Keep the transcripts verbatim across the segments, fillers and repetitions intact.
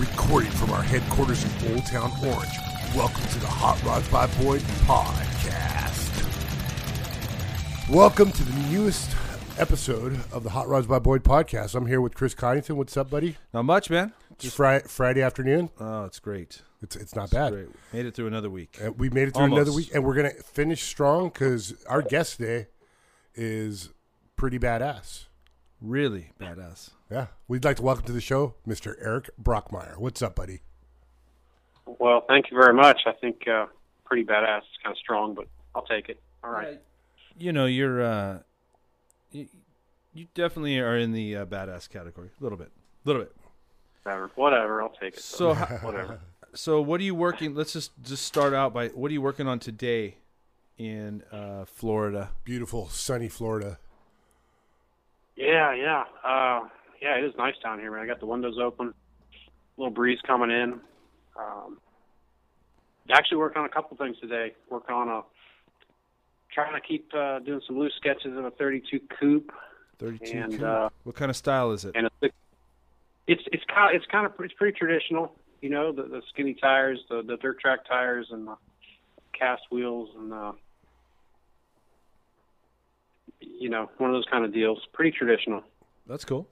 Recording from our headquarters in Old Town Orange, welcome to the Hot Rods by Boyd Podcast. Welcome to the newest episode of the Hot Rods by Boyd Podcast. I'm here with Chris Connington. What's up, buddy? Not much, man. It's Friday, Friday afternoon. Oh, it's great. It's it's not it's bad. Great. Made it through another week. And we made it through Almost. another week, and we're going to finish strong because our guest today is pretty badass. Really badass. Yeah. We'd like to welcome to the show Mister Eric Brockmeyer. What's up, buddy? Well, thank you very much. I think uh, pretty badass is kind of strong, but I'll take it. All right. Uh, you know, you're uh, you, you definitely are in the uh, badass category. A little bit. A little bit. Whatever. Whatever. I'll take it. So, so whatever. So what are you working? Let's just, just start out by what are you working on today in uh, Florida? Beautiful, sunny Florida. Yeah, yeah. Uh, yeah, it is nice down here, man. I got the windows open, a little breeze coming in. Um, actually working on a couple things today. Working on a, trying to keep uh, doing some loose sketches of a thirty-two coupe. thirty-two and, coupe. Uh, what kind of style is it? And a, it's it's kind of, it's kind of it's pretty traditional, you know, the, the skinny tires, the, the dirt track tires, and the cast wheels, and the, you know, one of those kind of deals. Pretty traditional. That's cool.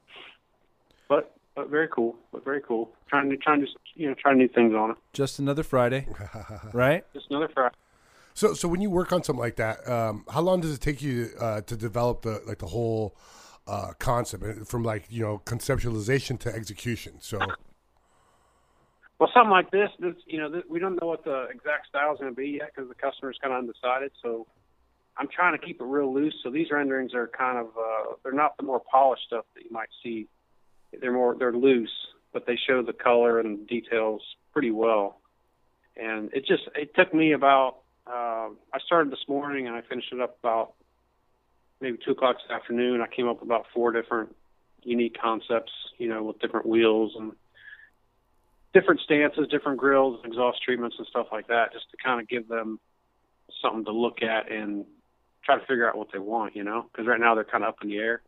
But but very cool. But very cool. Trying to trying to you know trying new things on it. Just another Friday, right? Just another Friday. So so when you work on something like that, um, how long does it take you uh, to develop the like the whole uh, concept from like you know conceptualization to execution? So. Well, something like this, this you know, this, we don't know what the exact style is going to be yet because the customer's kind of undecided. So. I'm trying to keep it real loose, so these renderings are kind of uh, they're not the more polished stuff that you might see. They're more they're loose, but they show the color and details pretty well. And it just it took me about uh, I started this morning and I finished it up about maybe two o'clock this afternoon. I came up with about four different unique concepts, you know, with different wheels and different stances, different grills, exhaust treatments, and stuff like that, just to kind of give them something to look at and try to figure out what they want, you know, because right now they're kind of up in the air.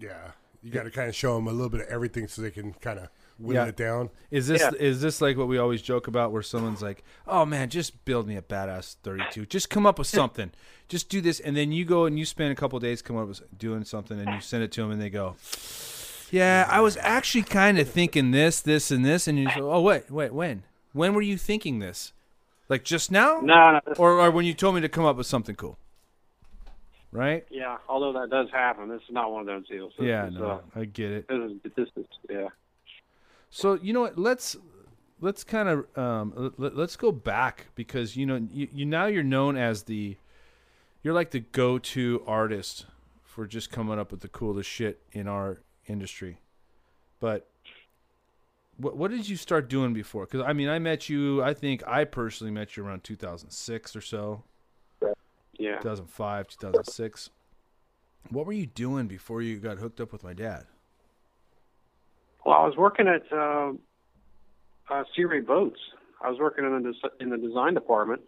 Yeah, you got to kind of show them a little bit of everything so they can kind of whittle yeah. it down. Is this yeah. is this like what we always joke about, where someone's like, "Oh man, just build me a badass thirty-two. Just come up with something. Just do this," and then you go and you spend a couple of days coming up with doing something, and you send it to them, and they go, "Yeah, I was actually kind of thinking this, this, and this," and you go, "Oh wait, wait, when? When were you thinking this? Like just now? No, no. Or, or when you told me to come up with something cool." Right? Yeah, although that does happen. This is not one of those deals. This yeah, is, no, uh, I get it. This is, this is, yeah. So, you know what? Let's let's kind of um, let, let's go back because, you know, you, you now you're known as the – you're like the go-to artist for just coming up with the coolest shit in our industry. But what, what did you start doing before? Because, I mean, I met you – I think I personally met you around two thousand six or so. Yeah. two thousand five, two thousand six. What were you doing before you got hooked up with my dad? Well, I was working at uh, uh, Sea Ray Boats. I was working in the in the design department.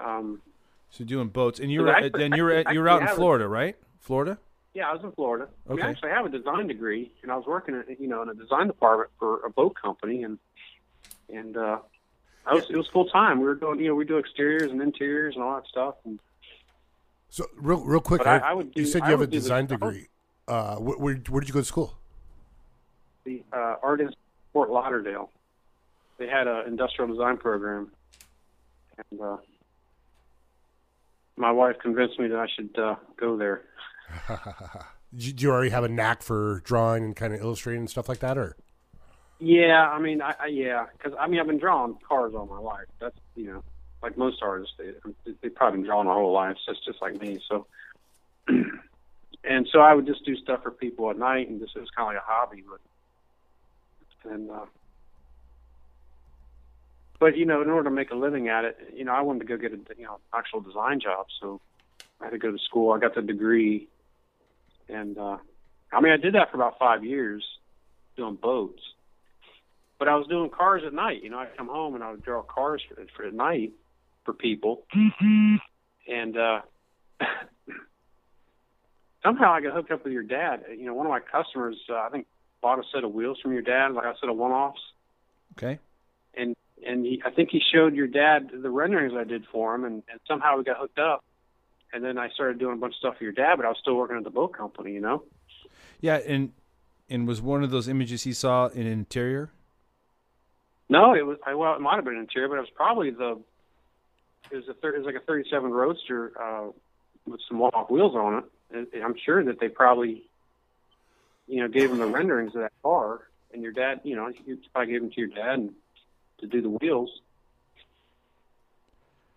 Um, so doing boats, and you were actually, then you were at, you were out in Florida, a, right? Florida. Yeah, I was in Florida. Okay. I actually have a design degree, and I was working at, you know in a design department for a boat company, and and uh, I was, yeah. it was full time. We were doing you know we do exteriors and interiors and all that stuff. And, So real, real quick, I, I would do, you said you I have a design the, degree. Uh, where, where, where did you go to school? The uh, Art Institute of Fort Lauderdale. They had an industrial design program, and uh, my wife convinced me that I should uh, go there. Do you already have a knack for drawing and kind of illustrating and stuff like that, or? Yeah, I mean, I, I yeah, because I mean, I've been drawing cars all my life. That's you know. Like most artists, they, they've probably been drawing their whole lives, just, just like me. So, and so I would just do stuff for people at night, and just it was kind of like a hobby. But, and, uh, but you know, in order to make a living at it, you know, I wanted to go get a you know actual design job. So I had to go to school. I got the degree, and uh, I mean, I did that for about five years, doing boats. But I was doing cars at night. You know, I'd come home and I would draw cars for, for at night. For people, mm-hmm. and uh, somehow I got hooked up with your dad. You know, one of my customers, uh, I think, bought a set of wheels from your dad, like a set of one-offs. Okay. And and he, I think he showed your dad the renderings I did for him, and, and somehow we got hooked up. And then I started doing a bunch of stuff for your dad, but I was still working at the boat company, you know? Yeah, and and was one of those images he saw in an interior? No, it was. I, well, it might have been an interior, but it was probably the. It was, a thir- it was like a thirty-seven Roadster uh, with some walk wheels on it. And I'm sure that they probably, you know, gave him the renderings of that car, and your dad, you know, you probably gave them to your dad and, to do the wheels.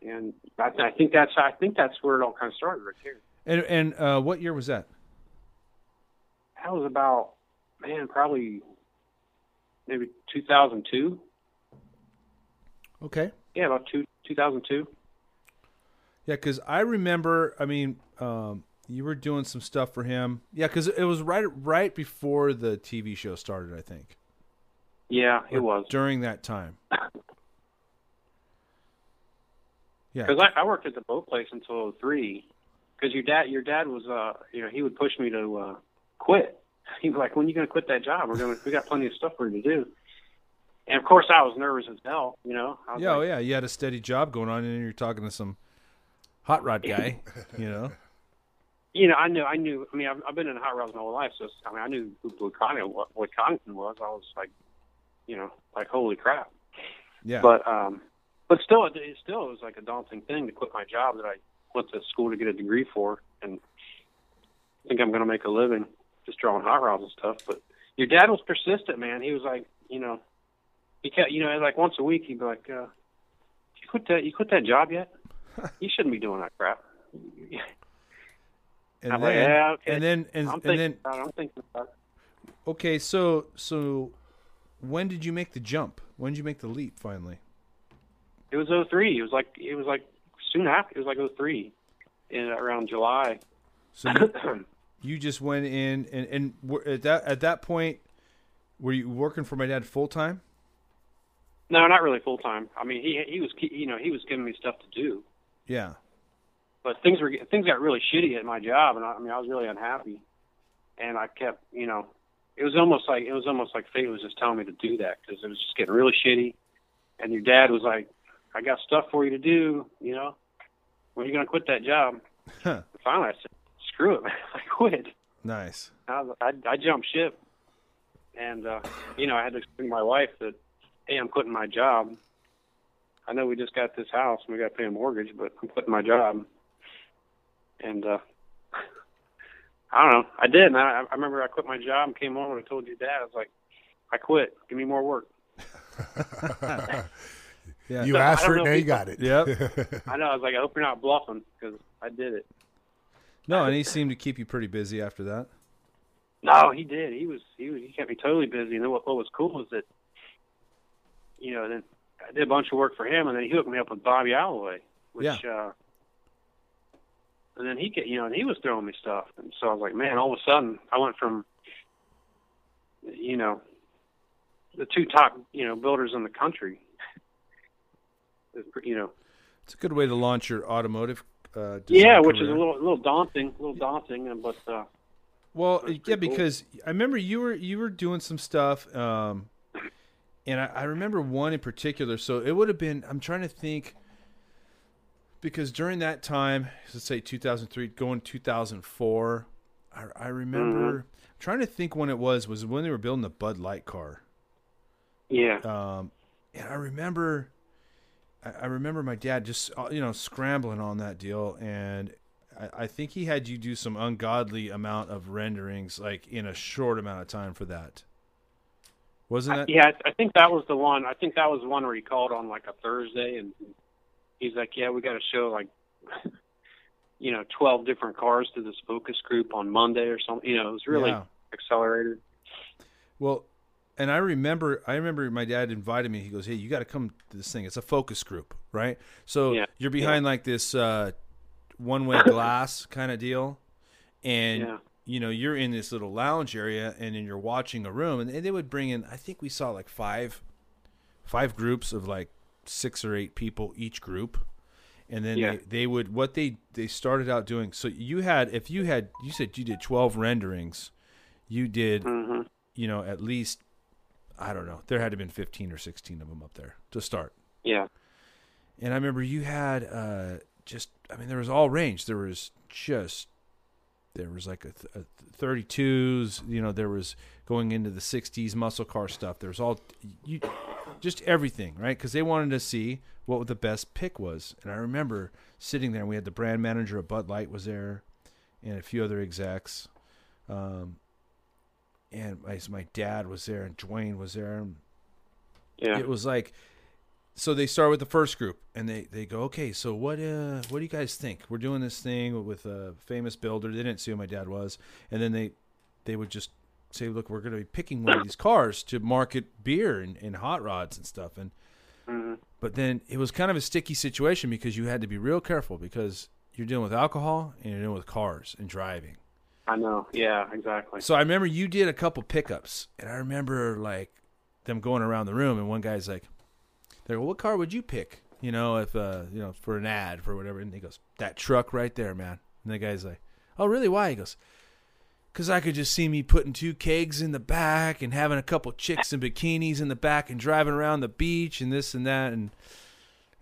And I, I think that's I think that's where it all kind of started right here. And, and uh, what year was that? That was about, man, probably maybe two thousand two. Okay. Yeah, about two, two thousand two. Yeah, because I remember, I mean, um, you were doing some stuff for him. Yeah, because it was right right before the T V show started, I think. Yeah, it or was. During that time. Yeah. Because I, I worked at the boat place until oh three. Because your dad, your dad was, uh, you know, he would push me to uh, quit. He was like, when are you going to quit that job? We're gonna, we got plenty of stuff for you to do. And, of course, I was nervous as hell, you know. I was yeah, like, oh, yeah, you had a steady job going on, and you're talking to some hot rod guy, you know. You know, I knew, I knew, I mean, I've, I've been in hot rods my whole life, so, I mean, I knew who Boyd Coddington was. I was like, you know, like, holy crap. Yeah. But, um, but still, it, it still was like a daunting thing to quit my job that I went to school to get a degree for, and I think I'm going to make a living just drawing hot rods and stuff. But your dad was persistent, man. He was like, you know, he kept, you know, like once a week he'd be like, uh, you quit that, you quit that job yet? You shouldn't be doing that crap. And I'm then, like, yeah, okay. and then, and, I'm and then, about it. I'm thinking about it. Okay. So, so. When did you make the jump? When did you make the leap finally? It was oh three. It was like it was like soon after. It was like oh three, in around July. So you, you just went in and and at that at that point, were you working for my dad full time? No, not really full time. I mean, he he was you know he was giving me stuff to do. Yeah. But things were things got really shitty at my job, and I, I mean I was really unhappy, and I kept you know. It was almost like it was almost like fate was just telling me to do that because it was just getting really shitty. And your dad was like, "I got stuff for you to do. You know, when are you gonna quit that job?" Huh. Finally, I said, "Screw it, man! I quit." Nice. I, was, I, I jumped ship, and uh, you know, I had to explain to my wife that, "Hey, I'm quitting my job. I know we just got this house and we got to pay a mortgage, but I'm quitting my job." And uh, I don't know. I did. And I, I remember I quit my job and came home and I told your dad, I was like, I quit. Give me more work. Yeah. You so asked for it, now you got it. Yep. I know. I was like, I hope you're not bluffing because I did it. No, and he seemed to keep you pretty busy after that. No, he did. He was, he was, he kept me totally busy. And then what, what was cool was that, you know, then I did a bunch of work for him and then he hooked me up with Bobby Alloway, which, yeah. uh, And then he, get, you know, and he was throwing me stuff, and so I was like, man, all of a sudden, I went from, you know, the two top, you know, builders in the country. You know, it's a good way to launch your automotive. Uh, yeah, which career. is a little, a little daunting, a little daunting, and but. Uh, well, yeah, because cool. I remember you were you were doing some stuff, um, and I, I remember one in particular. So it would have been. I'm trying to think. Because during that time, let's say two thousand three, going two thousand four, I, I remember mm-hmm. trying to think when it was, was when they were building the Bud Light car. Yeah. Um, and I remember, I, I remember my dad just, you know, scrambling on that deal. And I, I think he had you do some ungodly amount of renderings, like in a short amount of time for that. Wasn't that? I, yeah. I think that was the one, I think that was the one where he called on like a Thursday and, he's like, yeah, we got to show like, you know, twelve different cars to this focus group on Monday or something. You know, it was really yeah. accelerated. Well, and I remember, I remember my dad invited me. He goes, hey, you got to come to this thing. It's a focus group, right? So yeah. you're behind yeah. like this uh, one-way glass kind of deal, and yeah. you know you're in this little lounge area, and then you're watching a room, and they would bring in. I think we saw like five, five groups of like. six or eight people each group, and then yeah. they, they would what they they started out doing. So you had if you had you said you did twelve renderings, you did mm-hmm. you know at least I don't know, there had to have been fifteen or sixteen of them up there to start. Yeah. And I remember you had uh, just, I mean, there was all range. There was just, there was like a, a thirty-twos, you know, there was going into the sixties muscle car stuff. There was all, you, just everything, right? Because they wanted to see what the best pick was. And I remember sitting there, and we had the brand manager of Bud Light was there and a few other execs. Um, and my, my dad was there, and Dwayne was there. And yeah. It was like, so they start with the first group, and they, they go, okay, so what uh, what do you guys think? We're doing this thing with a famous builder. They didn't see who my dad was. And then they, they would just say, look, we're going to be picking one of these cars to market beer and, and hot rods and stuff. And mm-hmm. But then it was kind of a sticky situation because you had to be real careful because you're dealing with alcohol and you're dealing with cars and driving. I know. Yeah, exactly. So I remember you did a couple pickups, and I remember like them going around the room, and one guy's like, they go, what car would you pick? You know, if uh, you know, for an ad for whatever. And he goes, that truck right there, man. And the guy's like, oh, really? Why? He goes, because I could just see me putting two kegs in the back and having a couple chicks in bikinis in the back and driving around the beach and this and that, and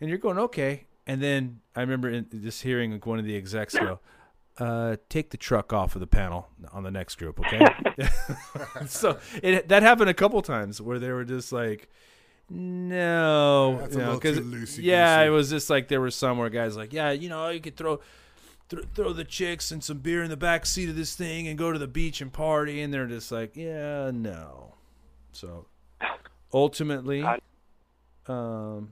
and you're going, okay. And then I remember in, just hearing like one of the execs go, uh, take the truck off of the panel on the next group, okay? So it, that happened a couple times where they were just like, no, that's no, because yeah, it was just like there were some where guys like, yeah, you know, you could throw th- throw the chicks and some beer in the back seat of this thing and go to the beach and party, and they're just like, yeah, no. So ultimately, um,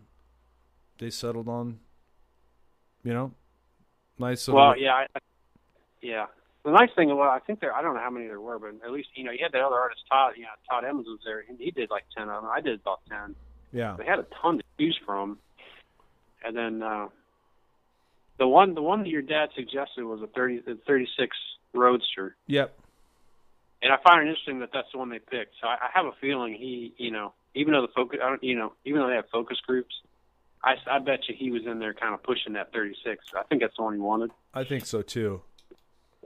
they settled on, you know, nice. Well, little... yeah, I, yeah. The nice thing, well, I think there, I don't know how many there were, but at least, you know, you had that other artist, Todd, you know, Todd Emmons was there, and he did like ten of them. I did about ten. Yeah. They had a ton to choose from. And then uh, the one the one that your dad suggested was a thirty, thirty-six Roadster. Yep. And I find it interesting that that's the one they picked. So I, I have a feeling he, you know, even though the focus, I don't, you know, even though they have focus groups, I, I bet you he was in there kind of pushing that thirty-six. I think that's the one he wanted. I think so, too.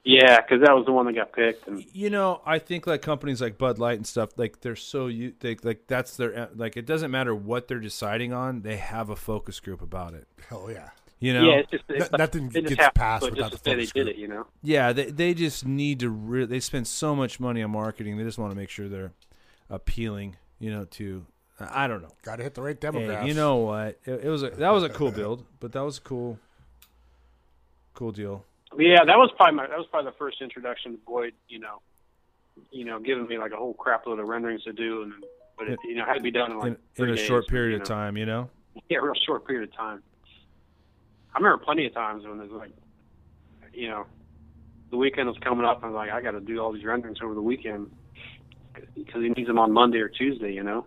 Yeah, because that was the one that got picked. And... you know, I think like companies like Bud Light and stuff, like they're so you they like that's their like it doesn't matter what they're deciding on, they have a focus group about it. Hell yeah, you know, yeah, it's just, it's N- like, nothing it gets passed to, without just the focus they group. Did it, you know, yeah, they they just need to re- they spend so much money on marketing, they just want to make sure they're appealing, you know, to I don't know, got to hit the right demographics. Hey, you know what? It, it was a, that was a cool build, but that was a cool, cool deal. Yeah, that was probably my, that was probably the first introduction to Boyd. You know, you know, giving me like a whole crapload of renderings to do, and but it, you know, had to be done in like in, three in a days, short period you know. of time. You know, yeah, a real short period of time. I remember plenty of times when there's like, you know, the weekend was coming up, and I was like, I got to do all these renderings over the weekend because he needs them on Monday or Tuesday. You know,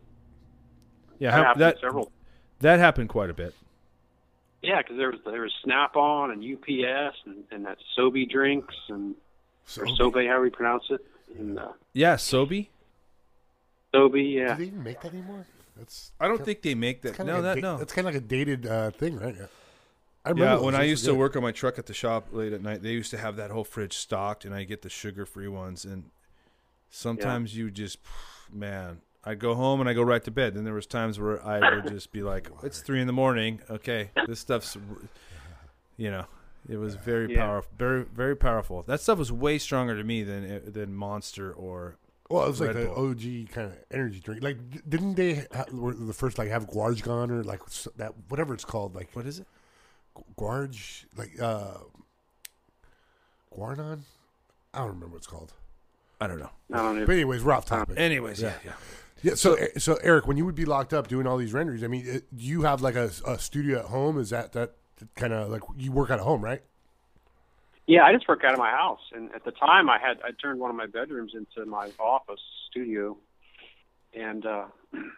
yeah, that happened that, several. That happened quite a bit. Yeah, because there was there was Snap-on and U P S and, and that Sobe drinks and Sobe. or Sobe, how do we pronounce it? And, uh, yeah, Sobe. Sobe, yeah. Do they even make that anymore? That's I don't think they make that. No, like that da- no. That's kind of like a dated uh, thing, right? Yeah. I yeah, when I used to work on my truck at the shop late at night, they used to have that whole fridge stocked, and I get the sugar-free ones. And sometimes yeah. you just, man, I'd go home and I go right to bed. Then there was times where I would just be like, it's three in the morning. Okay, this stuff's, you know, it was very yeah. powerful, very very powerful. That stuff was way stronger to me than than Monster or. Well, it was Red like Bull. The O G kind of energy drink. Like, didn't they have, were the first like have Guarge Gone or like that whatever it's called? Like what is it? Guarge like uh, Guarnon. I don't remember what it's called. I don't know. I don't know. But anyways, we're off topic. Anyways, yeah, yeah. yeah. Yeah, so so Eric, when you would be locked up doing all these renderings, I mean, do you have like a, a studio at home? Is that that kind of like you work out of home, right? Yeah, I just work out of my house, and at the time, I had I turned one of my bedrooms into my office studio, and uh,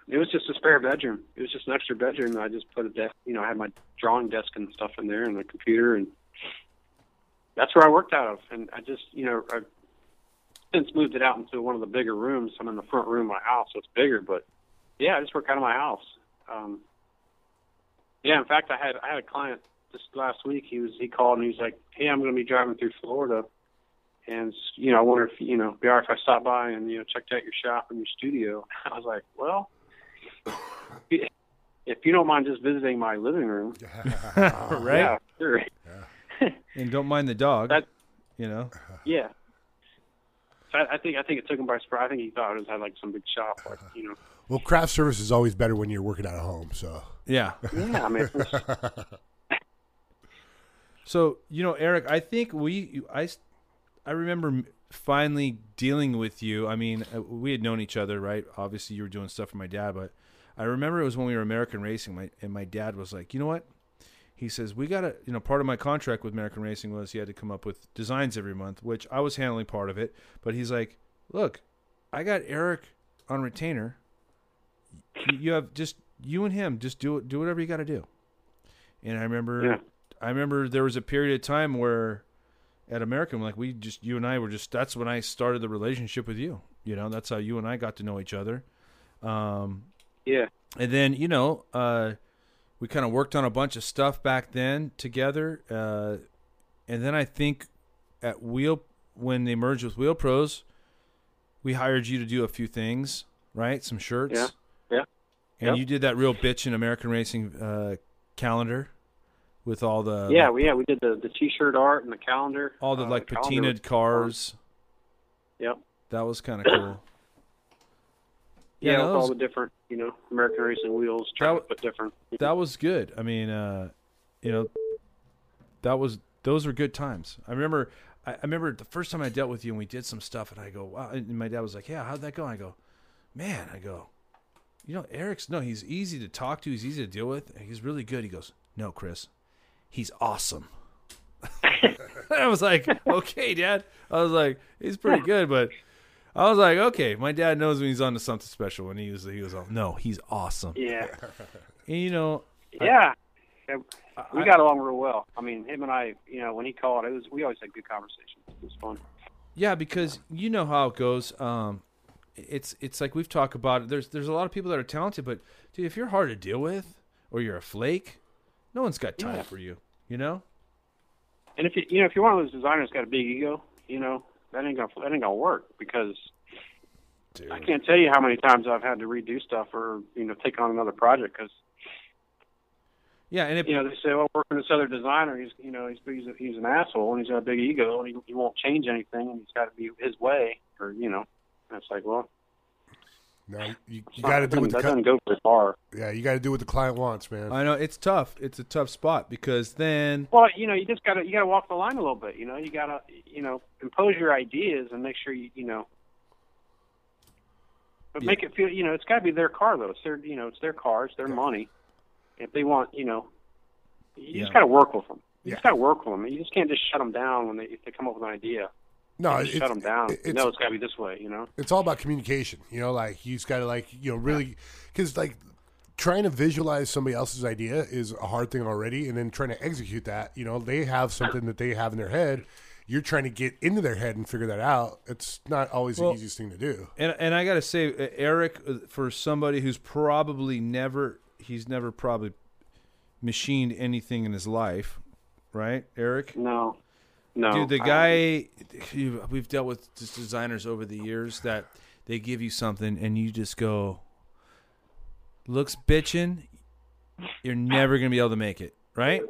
it was just a spare bedroom. It was just an extra bedroom, and I just put a desk. You know, I had my drawing desk and stuff in there, and a computer, and that's where I worked out of. And I just, you know, I. since moved it out into one of the bigger rooms. I'm in the front room of my house, so it's bigger. But yeah, I just work out of my house. Um, yeah, in fact, I had I had a client just last week. He was he called and he was like, "Hey, I'm going to be driving through Florida. And, you know, I wonder if, you know, be all right if I stopped by and, you know, checked out your shop and your studio. I was like, well, if you don't mind just visiting my living room. Right? Yeah, sure. Yeah. And don't mind the dog, that, you know? Yeah. So I, I think I think it took him by surprise. I think he thought it was had, like, some big shop, like, you know. Well, craft service is always better when you're working out of home, so. Yeah. Yeah, I mean. So, you know, Eric, I think we – I – I remember finally dealing with you. I mean, we had known each other, right? Obviously, you were doing stuff for my dad, but I remember it was when we were American Racing, my, and my dad was like, you know what? He says, we got to, you know, part of my contract with American Racing was he had to come up with designs every month, which I was handling part of it. But he's like, look, I got Eric on retainer. You have just, you and him, just do do whatever you got to do. And I remember, yeah. I remember there was a period of time where, at American, like we just, you and I were just, that's when I started the relationship with you. You know, that's how you and I got to know each other. Um, yeah. And then, you know, uh, we kind of worked on a bunch of stuff back then together. Uh, and then I think at Wheel, when they merged with Wheel Pros, we hired you to do a few things, right? Some shirts. Yeah. Yeah. And yep. You did that real bitch in American Racing uh, calendar. With all the yeah, like, we, yeah, we did the, the T-shirt art and the calendar. All the uh, like the patinaed cars. Yep, that was kind of cool. Yeah, yeah with was, all the different, you know, American Racing wheels, trying that, to put different. That was good. I mean, uh, you know, that was those were good times. I remember, I, I remember the first time I dealt with you and we did some stuff, and I go, wow. And my dad was like, yeah, how'd that go? And I go, man, I go, you know, Eric's no, he's easy to talk to, he's easy to deal with, and he's really good. He goes, no, Chris. He's awesome. I was like, okay, Dad. I was like, he's pretty good, but I was like, okay, my dad knows when he's on to something special. When he was, he was, no, he's awesome. Yeah. And, you know. Yeah. I, we got along real well. I mean, him and I, you know, when he called, it was we always had good conversations. It was fun. Yeah, because you know how it goes. Um, it's it's like we've talked about it. There's there's a lot of people that are talented, but dude, if you're hard to deal with or you're a flake. No one's got time yeah. for you, you know. And if you, you know, if you're one of those designers that's got a big ego, you know, that ain't gonna that ain't gonna work because Dude. I can't tell you how many times I've had to redo stuff or you know take on another project because yeah, and if you know they say, well, we're working with this other designer, he's you know he's he's, a, he's an asshole and he's got a big ego and he, he won't change anything and he's got to be his way or you know, and it's like well. No, you, you got to do what the doesn't go for the bar. Yeah, you got to do what the client wants, man. I know it's tough. It's a tough spot because then. Well, you know, you just got to you got to walk the line a little bit. You know, you got to you know impose your ideas and make sure you you know. But yeah. Make it feel you know it's got to be their car though. It's their you know it's their car. It's their yeah. money. If they want you know, you yeah. just got to work with them. You yeah. just got to work with them. You just can't just shut them down when they if they come up with an idea. No, it's, shut them down. It's, no, it's got to be this way, you know. It's all about communication, you know. Like you just got to, like, you know, really, because like trying to visualize somebody else's idea is a hard thing already, and then trying to execute that, you know, they have something that they have in their head. You're trying to get into their head and figure that out. It's not always well, the easiest thing to do. And and I got to say, Eric, for somebody who's probably never, he's never probably machined anything in his life, right, Eric? No. No, dude, the guy you, we've dealt with just designers over the years that they give you something and you just go, looks bitchin'. You're never gonna be able to make it, right?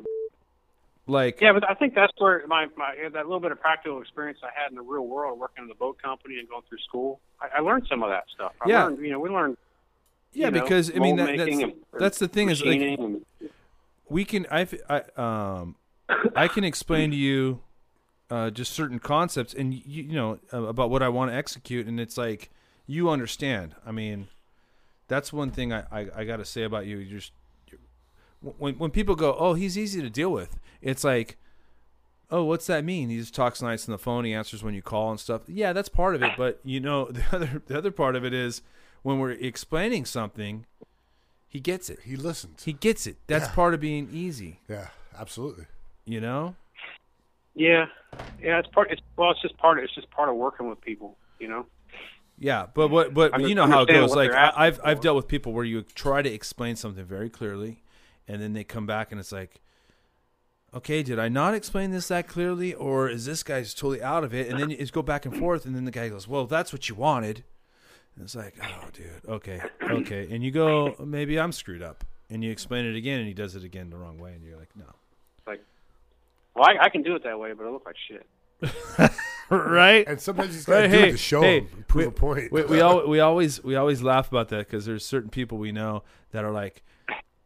Like, yeah, but I think that's where my, my that little bit of practical experience I had in the real world, working in the boat company and going through school, I, I learned some of that stuff. I yeah, learned, you know, we learned. Yeah, you know, because I mean that, that's and, that's the thing is like and, we can I I um I can explain to you. Uh, just certain concepts and you, you know uh, about what I want to execute and it's like you understand. I mean that's one thing I, I, I gotta say about you. You're just you're, when when people go oh he's easy to deal with it's like oh what's that mean he just talks nice on the phone he answers when you call and stuff yeah that's part of it but you know the other the other part of it is when we're explaining something he gets it he listens he gets it that's yeah. part of being easy yeah absolutely you know. Yeah, yeah, it's part. It's well, it's just part. Of, it's just part of working with people, you know. Yeah, but what? But you know how it goes. Like I've I've dealt with people where you try to explain something very clearly, and then they come back and it's like, okay, did I not explain this that clearly, or is this guy's totally out of it? And then it's go back and forth, and then the guy goes, well, that's what you wanted. And it's like, oh, dude, okay, okay. And you go, maybe I'm screwed up. And you explain it again, and he does it again the wrong way, and you're like, no. Like, well, I, I can do it that way, but I look like shit. Right, and sometimes he's got to do it to show hey, them and prove we, a point. we we, al- we always we always laugh about that because there's certain people we know that are like,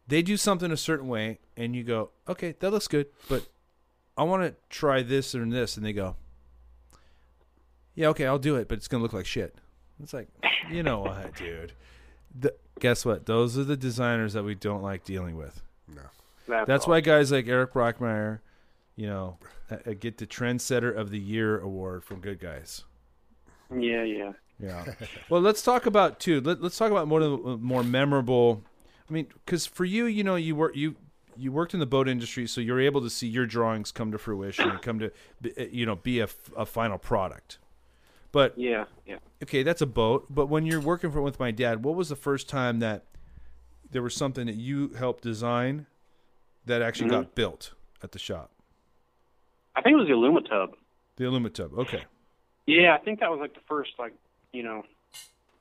they do something a certain way, and you go, okay, that looks good, but I want to try this or this, and they go, yeah, okay, I'll do it, but it's gonna look like shit. It's like, you know what, dude? The, guess what? Those are the designers that we don't like dealing with. No, that's, that's why guys like Eric Brockmeyer, you know, I get the Trendsetter of the Year award from Good Guys. Yeah, yeah, yeah. Well, let's talk about too. Let, let's talk about more of the more memorable. I mean, because for you, you know, you were you you worked in the boat industry, so you're able to see your drawings come to fruition and come to, you know, be a, a final product. But yeah, yeah. Okay, that's a boat. But when you're working for with my dad, what was the first time that there was something that you helped design that actually mm-hmm. got built at the shop? I think it was the AlumaTub. The AlumaTub, okay. Yeah, I think that was like the first, like, you know,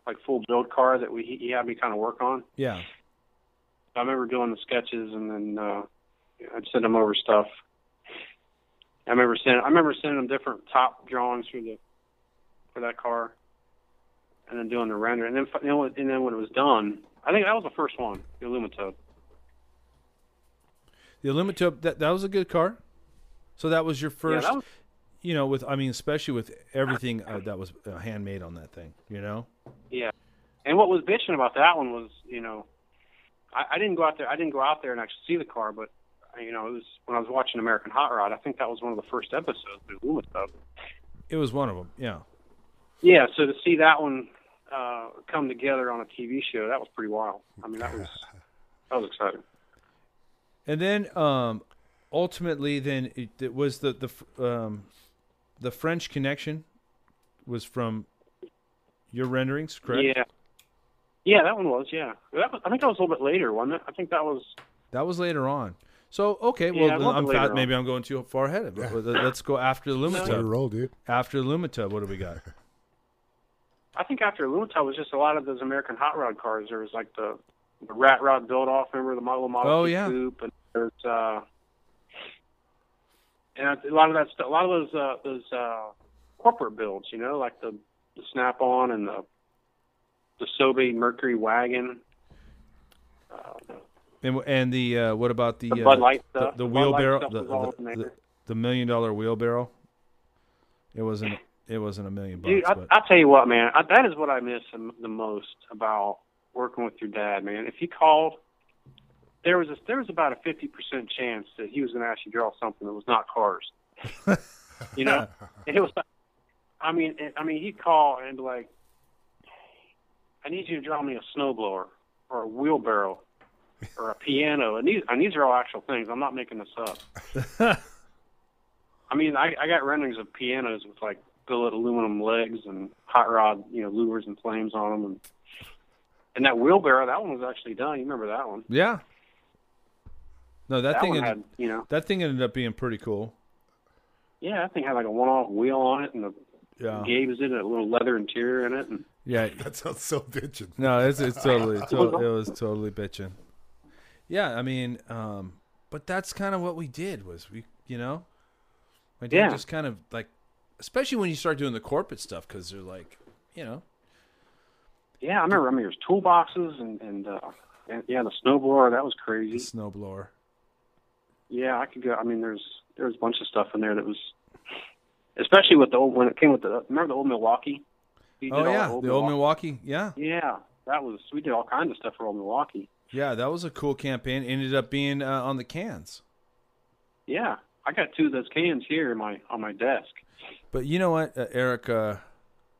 like full build car that we he had me kind of work on. Yeah. I remember doing the sketches, and then uh, I'd send him over stuff. I remember sending I remember sending him different top drawings for the for that car, and then doing the render, and then and then when it was done, I think that was the first one, the AlumaTub. The AlumaTub, that that was a good car. So that was your first, yeah, was, you know, with, I mean, especially with everything uh, that was uh, handmade on that thing, you know? Yeah. And what was bitching about that one was, you know, I, I didn't go out there, I didn't go out there and actually see the car, but, you know, it was when I was watching American Hot Rod, I think that was one of the first episodes of the AlumaTub. It was one of them, yeah. Yeah, so to see that one uh, come together on a T V show, that was pretty wild. I mean, that was, that was exciting. And then, um... ultimately, then it, it was the the um, the French Connection was from your renderings, correct? Yeah, yeah, that one was. Yeah, that was, I think that was a little bit later, wasn't it? I think that was that was later on. So okay, well, yeah, I'm fat, maybe I'm going too far ahead. Of it. Let's go after the AlumaTub. Let it roll, dude. After the AlumaTub, what do we got? I think after the AlumaTub was just a lot of those American Hot Rod cars. There was like the, the Rat Rod build off. Remember the model model oh, yeah. coupe, and there's. Uh, And a lot of that stuff, a lot of those uh, those uh, corporate builds, you know, like the, the Snap-on and the the Sobe Mercury wagon. Uh, and and the uh, what about the, the Bud Light uh, stuff? The, the, the wheelbarrow, stuff the, the, the, the million dollar wheelbarrow. It wasn't it wasn't a million bucks. Dude, I, but... I'll tell you what, man, I, that is what I miss the most about working with your dad, man. If he called. There was a, there was about a fifty percent chance that he was going to actually draw something that was not cars, you know. And it was, I mean, it, I mean, he'd call and be like, "I need you to draw me a snowblower or a wheelbarrow or a piano," and these and these are all actual things. I'm not making this up. I mean, I, I got renderings of pianos with like billet aluminum legs and hot rod, you know, lures and flames on them, and and that wheelbarrow, that one was actually done. You remember that one? Yeah. No, that, that thing ended, had, you know, that thing ended up being pretty cool. Yeah, that thing had like a one-off wheel on it, and the yeah. gaves in it, a little leather interior in it. And... Yeah, that sounds so bitching. No, it's it's totally, totally it was totally bitching. Yeah, I mean, um, but that's kind of what we did was we, you know, my dad yeah. just kind of like, especially when you start doing the corporate stuff because they're like, you know. Yeah, I remember. I mean, there's toolboxes and and, uh, and yeah, the snowblower that was crazy. The snowblower. Yeah, I could go. I mean, there's there's a bunch of stuff in there that was, especially with the old when it came with the remember the Old Milwaukee. You did oh yeah, old the Milwaukee. Old Milwaukee. Yeah. Yeah, that was we did all kinds of stuff for Old Milwaukee. Yeah, that was a cool campaign. It ended up being uh, on the cans. Yeah, I got two of those cans here in my on my desk. But you know what, uh, Eric? Uh,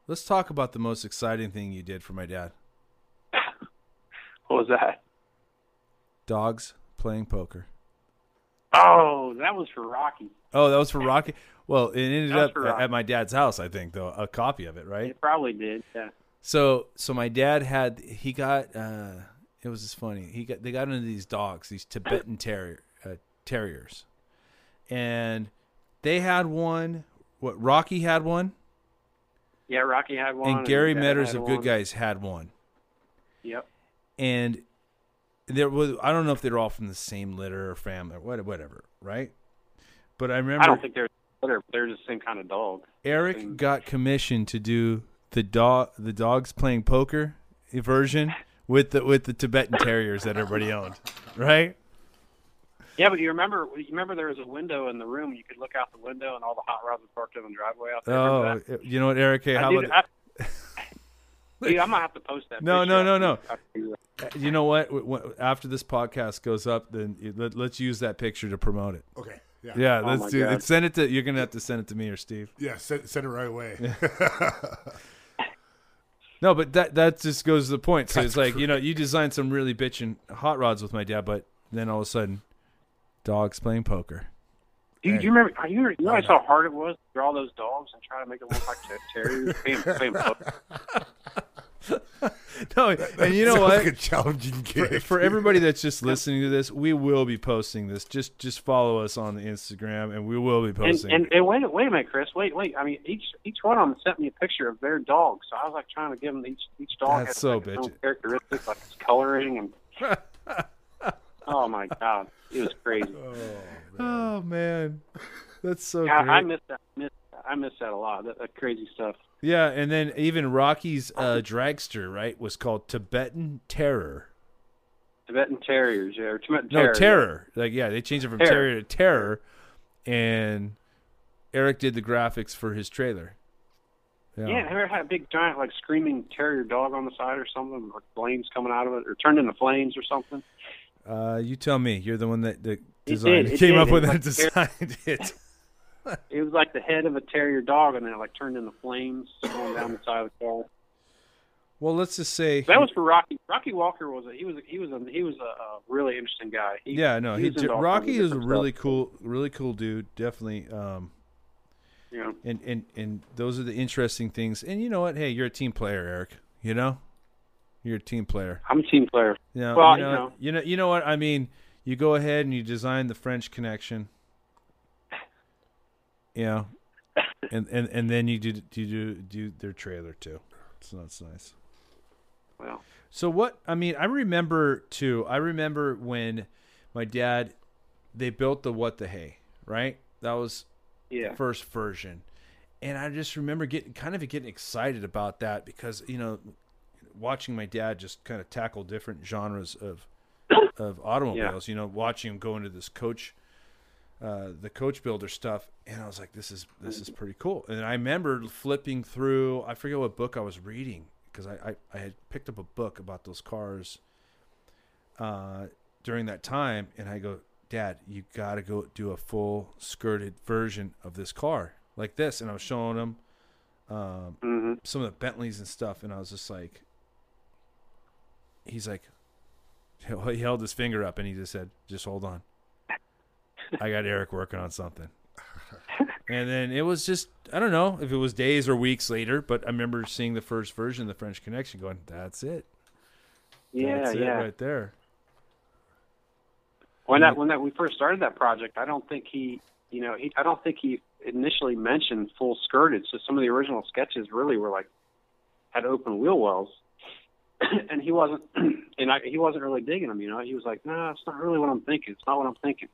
let's talk about the most exciting thing you did for my dad. What was that? Dogs playing poker. Oh, that was for Rocky. Oh, that was for Rocky? Well, it ended up at my dad's house, I think, though, a copy of it, right? It probably did, yeah. So so my dad had, he got, uh, it was just funny, He got they got into these dogs, these Tibetan terrier, uh, terriers. and they had one. What, Rocky had one? Yeah, Rocky had one. And Gary and Metters of Good Guys had one. Yep. And there was, I don't know if they were all from the same litter or family or whatever, right? But I remember. I don't think they're litter, but they're just the same kind of dog. Eric same. got commissioned to do the dog, the dogs playing poker version with the with the Tibetan Terriers that everybody owned, right? Yeah, but you remember you remember there was a window in the room. You could look out the window, and all the hot rods were parked in the driveway out there. Oh, you know what, Eric? Hey, how I, dude, about I, dude, I'm going to have to post that. No, no, no, no. You know what? After this podcast goes up, then let's use that picture to promote it. Okay. Yeah, yeah oh let's do God. it. Send it to – you're going to have to send it to me or Steve. Yeah, send, send it right away. Yeah. No, but that that just goes to the point. So that's it's like, true. You know, you designed some really bitching hot rods with my dad, but then all of a sudden – dogs playing poker. Dude, and, you remember? Are you, you realize how hard it was to draw those dogs and try to make them look like terriers playing, playing poker? No, that, and you know what? Like a challenging game. For, for everybody that's just listening to this, we will be posting this. Just just follow us on the Instagram, and we will be posting. And, and, and wait, wait a minute, Chris. Wait, wait. I mean, each each one of them sent me a picture of their dog, so I was like trying to give them each each dog has so like, its own characteristics, like its coloring and. Oh my God, it was crazy. Oh man, oh, man. That's so. Yeah, great. I miss that. Miss, I miss that a lot. That, that crazy stuff. Yeah, and then even Rocky's uh, dragster, right, was called Tibetan Terror. Tibetan Terriers, yeah. Or Tibetan no terror, terror. Yeah. Like yeah, they changed it from terror. Terrier to Terror, and Eric did the graphics for his trailer. Yeah, yeah, ever had a big giant like screaming terrier dog on the side or something, or flames coming out of it, or turned into flames or something. Uh, you tell me. You're the one that, that designed, it it came did. up it with like that designed ter- it. It was like the head of a terrier dog, and then it like turned into flames going down the side of the car. Well, let's just say that he, was for Rocky. Rocky Walker was a, he was a, he was a, he was a, a really interesting guy. He, yeah, no, he, he Rocky is a really stuff. cool, really cool dude. Definitely. Um, yeah. And and and those are the interesting things. And you know what? Hey, you're a team player, Eric. You know. You're a team player. I'm a team player. You know, well, you know, you know, you know, you know what I mean. You go ahead and you design the French Connection. Yeah, and and and then you do you do do their trailer too. So that's nice. Wow. So what I mean, I remember too. I remember when my dad they built the What the Hay, right? That was yeah the first version, and I just remember getting kind of getting excited about that because you know. Watching my dad just kind of tackle different genres of of automobiles, yeah. You know, watching him go into this coach, uh, the coach builder stuff, and I was like, this is this is pretty cool. And I remember flipping through, I forget what book I was reading because I, I, I had picked up a book about those cars uh, during that time, and I go, Dad, you got to go do a full skirted version of this car like this, and I was showing him um, mm-hmm. some of the Bentleys and stuff, and I was just like. He's like, he held his finger up and he just said, just hold on. I got Eric working on something. And then it was just, I don't know if it was days or weeks later, but I remember seeing the first version of the French Connection going, that's it. Yeah. That's yeah. It right there. When that, when that, we first started that project, I don't think he, you know, he, I don't think he initially mentioned full skirted. So some of the original sketches really were like, had open wheel wells. And he wasn't, and I, he wasn't really digging them. You know, he was like, "No, nah, it's not really what I'm thinking. It's not what I'm thinking."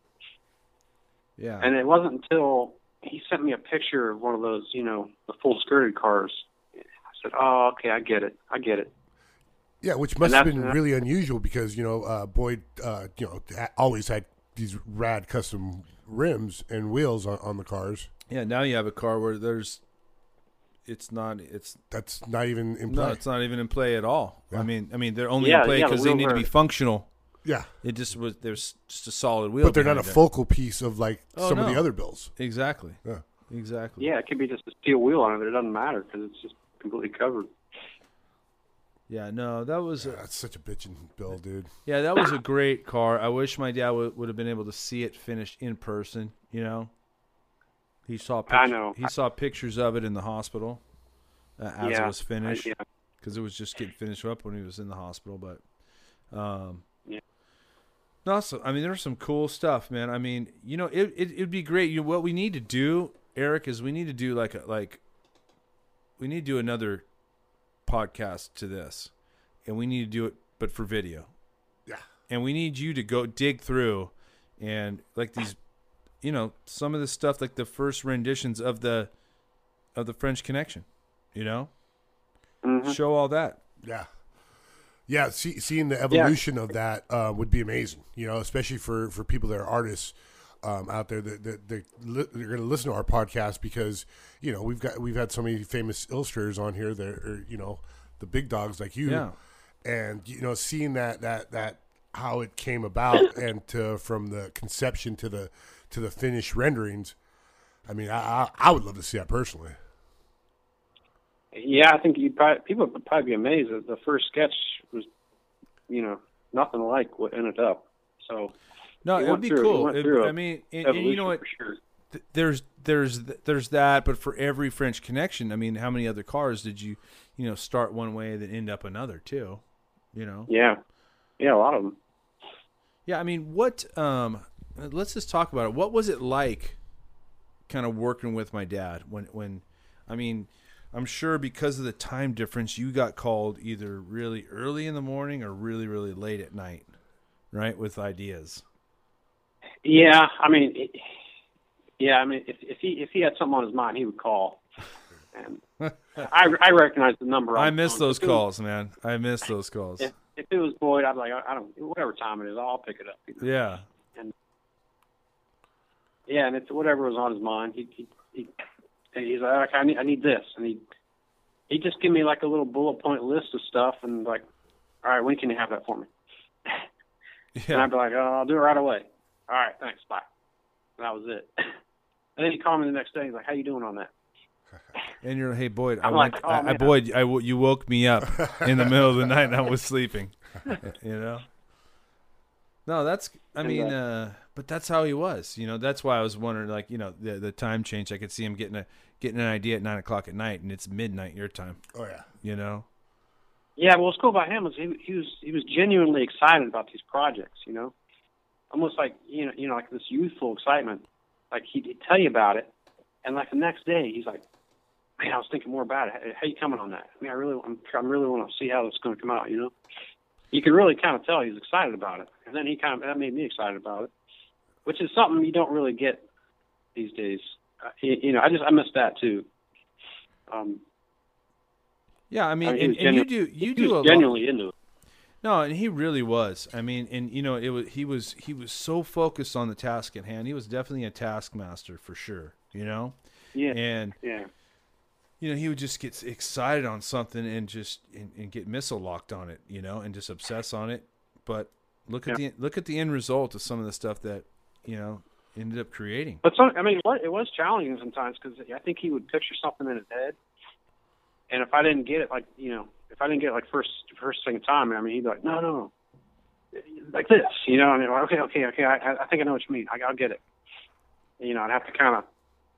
Yeah. And it wasn't until he sent me a picture of one of those, you know, the full skirted cars. I said, "Oh, okay, I get it. I get it." Yeah, which must have been really unusual because you know uh, Boyd, uh, you know, always had these rad custom rims and wheels on, on the cars. Yeah. Now you have a car where there's. It's not. It's that's not even in play. No, it's not even in play at all. Yeah. I mean, I mean, they're only yeah, in play because yeah, the they need hurt. to be functional. Yeah, it just was. There's just a solid wheel, but they're not a them. focal piece of like oh, some no. of the other bills. Exactly. Yeah. Exactly. Yeah, it could be just a steel wheel on it. But it doesn't matter because it's just completely covered. Yeah. No, that was. Yeah, a, that's such a bitchin' bill, dude. Yeah, that was a great car. I wish my dad would would have been able to see it finished in person. You know. He saw picture, I know. He saw pictures of it in the hospital uh, as yeah. it was finished because yeah. it was just getting finished up when he was in the hospital. But um, yeah. Awesome. I mean, there's some cool stuff, man. I mean, you know, it it would be great. You know, what we need to do, Eric, is we need to do like a, like we need to do another podcast to this, and we need to do it, but for video. Yeah. And we need you to go dig through, and like these, you know, some of the stuff like the first renditions of the of the French Connection, you know, mm-hmm. show all that. Yeah. Yeah, see, seeing the evolution yeah. of that uh, would be amazing, you know, especially for, for people that are artists um, out there that, that, that li- they're going to listen to our podcast because, you know, we've got we've had so many famous illustrators on here that are, you know, the big dogs like you. Yeah. And, you know, seeing that that that how it came about and to, from the conception to the to the finished renderings, I mean, I, I, I would love to see that personally. Yeah, I think you probably, people would probably be amazed that the first sketch was, you know, nothing like what ended up. So no, it would be through, cool. It, I mean, and, and you know what? Sure. Th- there's there's there's that, but for every French Connection, I mean, how many other cars did you, you know, start one way and then end up another too? You know? Yeah, yeah, a lot of them. Yeah, I mean, what? Um, let's just talk about it. What was it like, kind of working with my dad when when, I mean. I'm sure because of the time difference, you got called either really early in the morning or really, really late at night, right? With ideas. Yeah, I mean, it, yeah, I mean, if, if he if he had something on his mind, he would call. And I I recognize the number. I miss those calls, man. I miss those calls. If, if it was Boyd, I'd be like, I don't, whatever time it is, I'll pick it up. You know? Yeah. And yeah, and it's whatever was on his mind. He he. he And he's like, I need, I need this. And he he just give me like a little bullet point list of stuff and like, all right, when can you have that for me? Yeah. And I'd be like, oh, I'll do it right away. All right, thanks, bye. And that was it. And then he called me the next day. He's like, how you doing on that? And you're like, hey, Boyd, I'm I like, like, oh, I, man, Boyd, I, you woke me up in the middle of the night and I was sleeping, you know? No, that's, I mean, uh, but that's how he was, you know, that's why I was wondering, like, you know, the the time change, I could see him getting a, getting an idea at nine o'clock at night and it's midnight your time. Oh yeah. You know? Yeah. Well, what's cool about him is he, he was, he was genuinely excited about these projects, you know, almost like, you know, you know, like this youthful excitement, like he'd tell you about it. And like the next day he's like, man, I was thinking more about it. How you coming on that? I mean, I really, I'm, I really want to see how it's going to come out, you know? You can really kind of tell he's excited about it. And then he kind of, that made me excited about it, which is something you don't really get these days. Uh, you, you know, I just, I miss that too. Um, yeah. I mean, I mean and, and you do, you do a genuinely lot. Into it. No, and he really was. I mean, and you know, it was, he was, he was so focused on the task at hand. He was definitely a taskmaster for sure. You know? Yeah. And yeah. You know, he would just get excited on something and just and, and get missile locked on it, you know, and just obsess on it. But look at yeah. the look at the end result of some of the stuff that, you know, ended up creating. But some, I mean, it was challenging sometimes because I think he would picture something in his head, and if I didn't get it, like you know, if I didn't get it like first first thing time, I mean, he'd be like, no, no, no. Like this, you know, and like, okay, okay, okay, I, I think I know what you mean. I, I'll get it. You know, I'd have to kind of,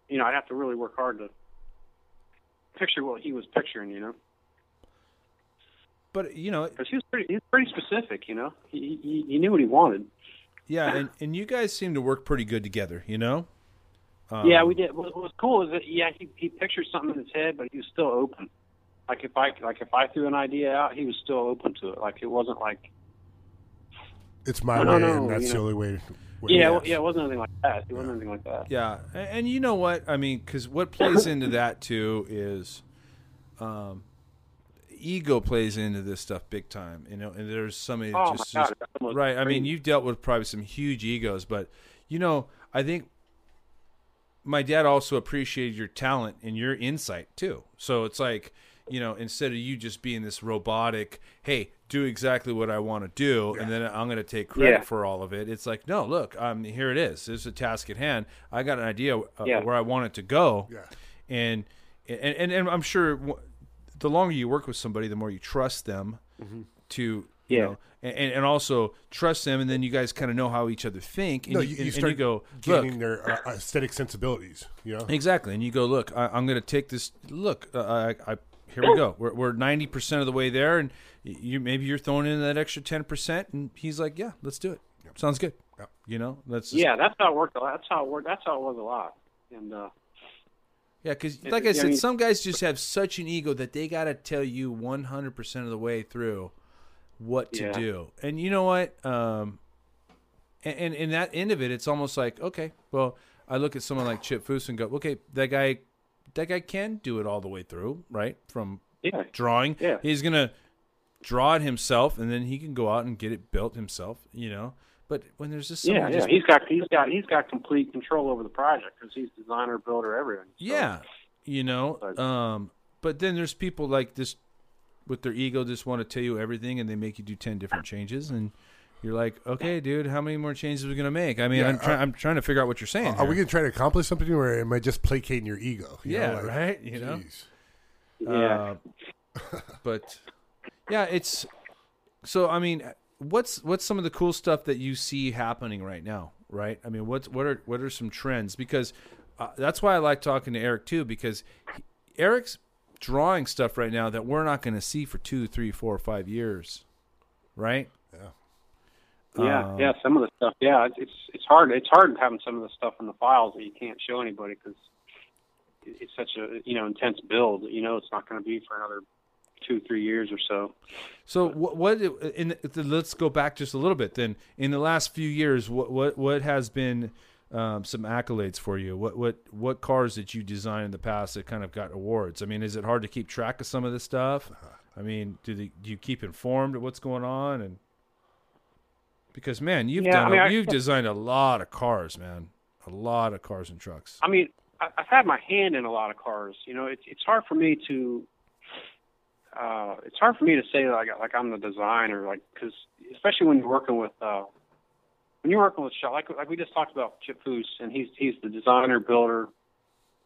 you know, I'd have to really work hard to picture what he was picturing, you know. But you know, because he was pretty, he was pretty specific, you know. He, he he knew what he wanted. Yeah, and and you guys seem to work pretty good together, you know. Um, yeah, we did. What was cool is that yeah, he he pictured something in his head, but he was still open. Like if I like if I threw an idea out, he was still open to it. Like it wasn't like it's my no, way, no, no, and that's the know? only way. To- Yeah, well, yeah, it wasn't anything like that. It wasn't anything like that. Yeah, and, and you know what? I mean, because what plays into that, too, is um, ego plays into this stuff big time. You know, and there's somebody that oh just, my God, just right. Crazy. I mean, you've dealt with probably some huge egos, but, you know, I think my dad also appreciated your talent and your insight, too. So it's like, you know, instead of you just being this robotic, hey, do exactly what I want to do, and then I'm going to take credit yeah. for all of it. It's like, no, look, um, here it is. There's a task at hand. I got an idea uh, yeah. where I want it to go. Yeah. And, and, and, and I'm sure w- the longer you work with somebody, the more you trust them mm-hmm. to, yeah. you know, and, and also trust them. And then you guys kind of know how each other think. And no, you, you, you start and you go, gaining their uh, aesthetic sensibilities. You know? Exactly. And you go, look, I, I'm going to take this. Look, uh, I, I, here we go. We're, we're ninety percent of the way there. And you, maybe you're throwing in that extra ten percent. And he's like, yeah, let's do it. Yep. sounds good. Yep. You know, that's just, yeah, that's how it worked. That's how it worked. That's how it was a lot. And uh, yeah, because like it, I said, I mean, some guys just have such an ego that they got to tell you one hundred percent of the way through what to yeah. do. And you know what? Um, and, and and that end of it, it's almost like, okay, well, I look at someone like Chip Foose and go, okay, that guy, that guy can do it all the way through, right? From yeah. drawing, yeah. he's gonna draw it himself, and then he can go out and get it built himself, you know. But when there's this, yeah, yeah, just... he's got he's got he's got complete control over the project because he's designer, builder, everything. So. Yeah, you know. Um, but then there's people like this with their ego just want to tell you everything, and they make you do ten different changes, and you're like, okay, dude, how many more changes are we gonna make? I mean, yeah, I'm trying, uh, I'm trying to figure out what you're saying. Uh, are we gonna try to accomplish something, or am I just placating your ego? You yeah, know, like, right. You know. Geez. Yeah. Uh, but. Yeah, it's so. I mean, what's what's some of the cool stuff that you see happening right now, right? I mean, what's what are what are some trends? Because uh, that's why I like talking to Eric too, because he, Eric's drawing stuff right now that we're not going to see for two, three, four, five years, right? Yeah, yeah, um, yeah. Some of the stuff, yeah, it's it's hard. It's hard having some of the stuff in the files that you can't show anybody because it's such a you know intense build. You know, it's not going to be for another. two, three years or so. So what, what in the, let's go back just a little bit then. In the last few years, what, what, what has been um, some accolades for you? What, what, what cars did you design in the past that kind of got awards? I mean, is it hard to keep track of some of this stuff? I mean, do, they, do you keep informed of what's going on? And because man, you've yeah, done, I mean, a, I, you've designed a lot of cars, man, a lot of cars and trucks. I mean, I, I've had my hand in a lot of cars, you know, it's, it's hard for me to, Uh, it's hard for me to say like like I'm the designer, like because especially when you're working with uh, when you're working with shop like like we just talked about Chip Foose, and he's he's the designer, builder,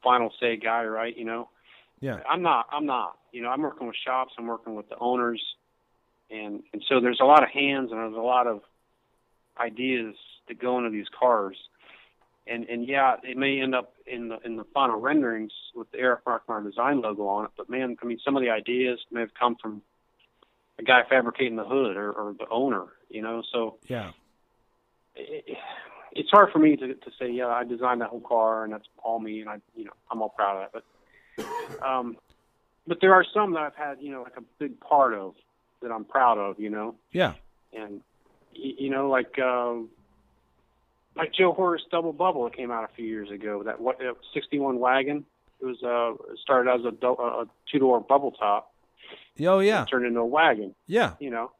final say guy, right? You know, yeah. I'm not I'm not you know I'm working with shops, I'm working with the owners, and and so there's a lot of hands and there's a lot of ideas that go into these cars, and and yeah, it may end up in the in the final renderings with the Eric Brockmeyer design logo on it, but man, I mean, some of the ideas may have come from a guy fabricating the hood or, or the owner, you know. So yeah, it, it's hard for me to to say, yeah, I designed that whole car and that's all me, and I, you know, I'm all proud of that. But um, but there are some that I've had, you know, like a big part of that I'm proud of, you know. Yeah. And you know, like. Uh, Like Joe Horace's Double Bubble that came out a few years ago, that what uh, sixty-one wagon. It was uh started as a, a two-door bubble top. Oh yeah, turned into a wagon. Yeah, you know,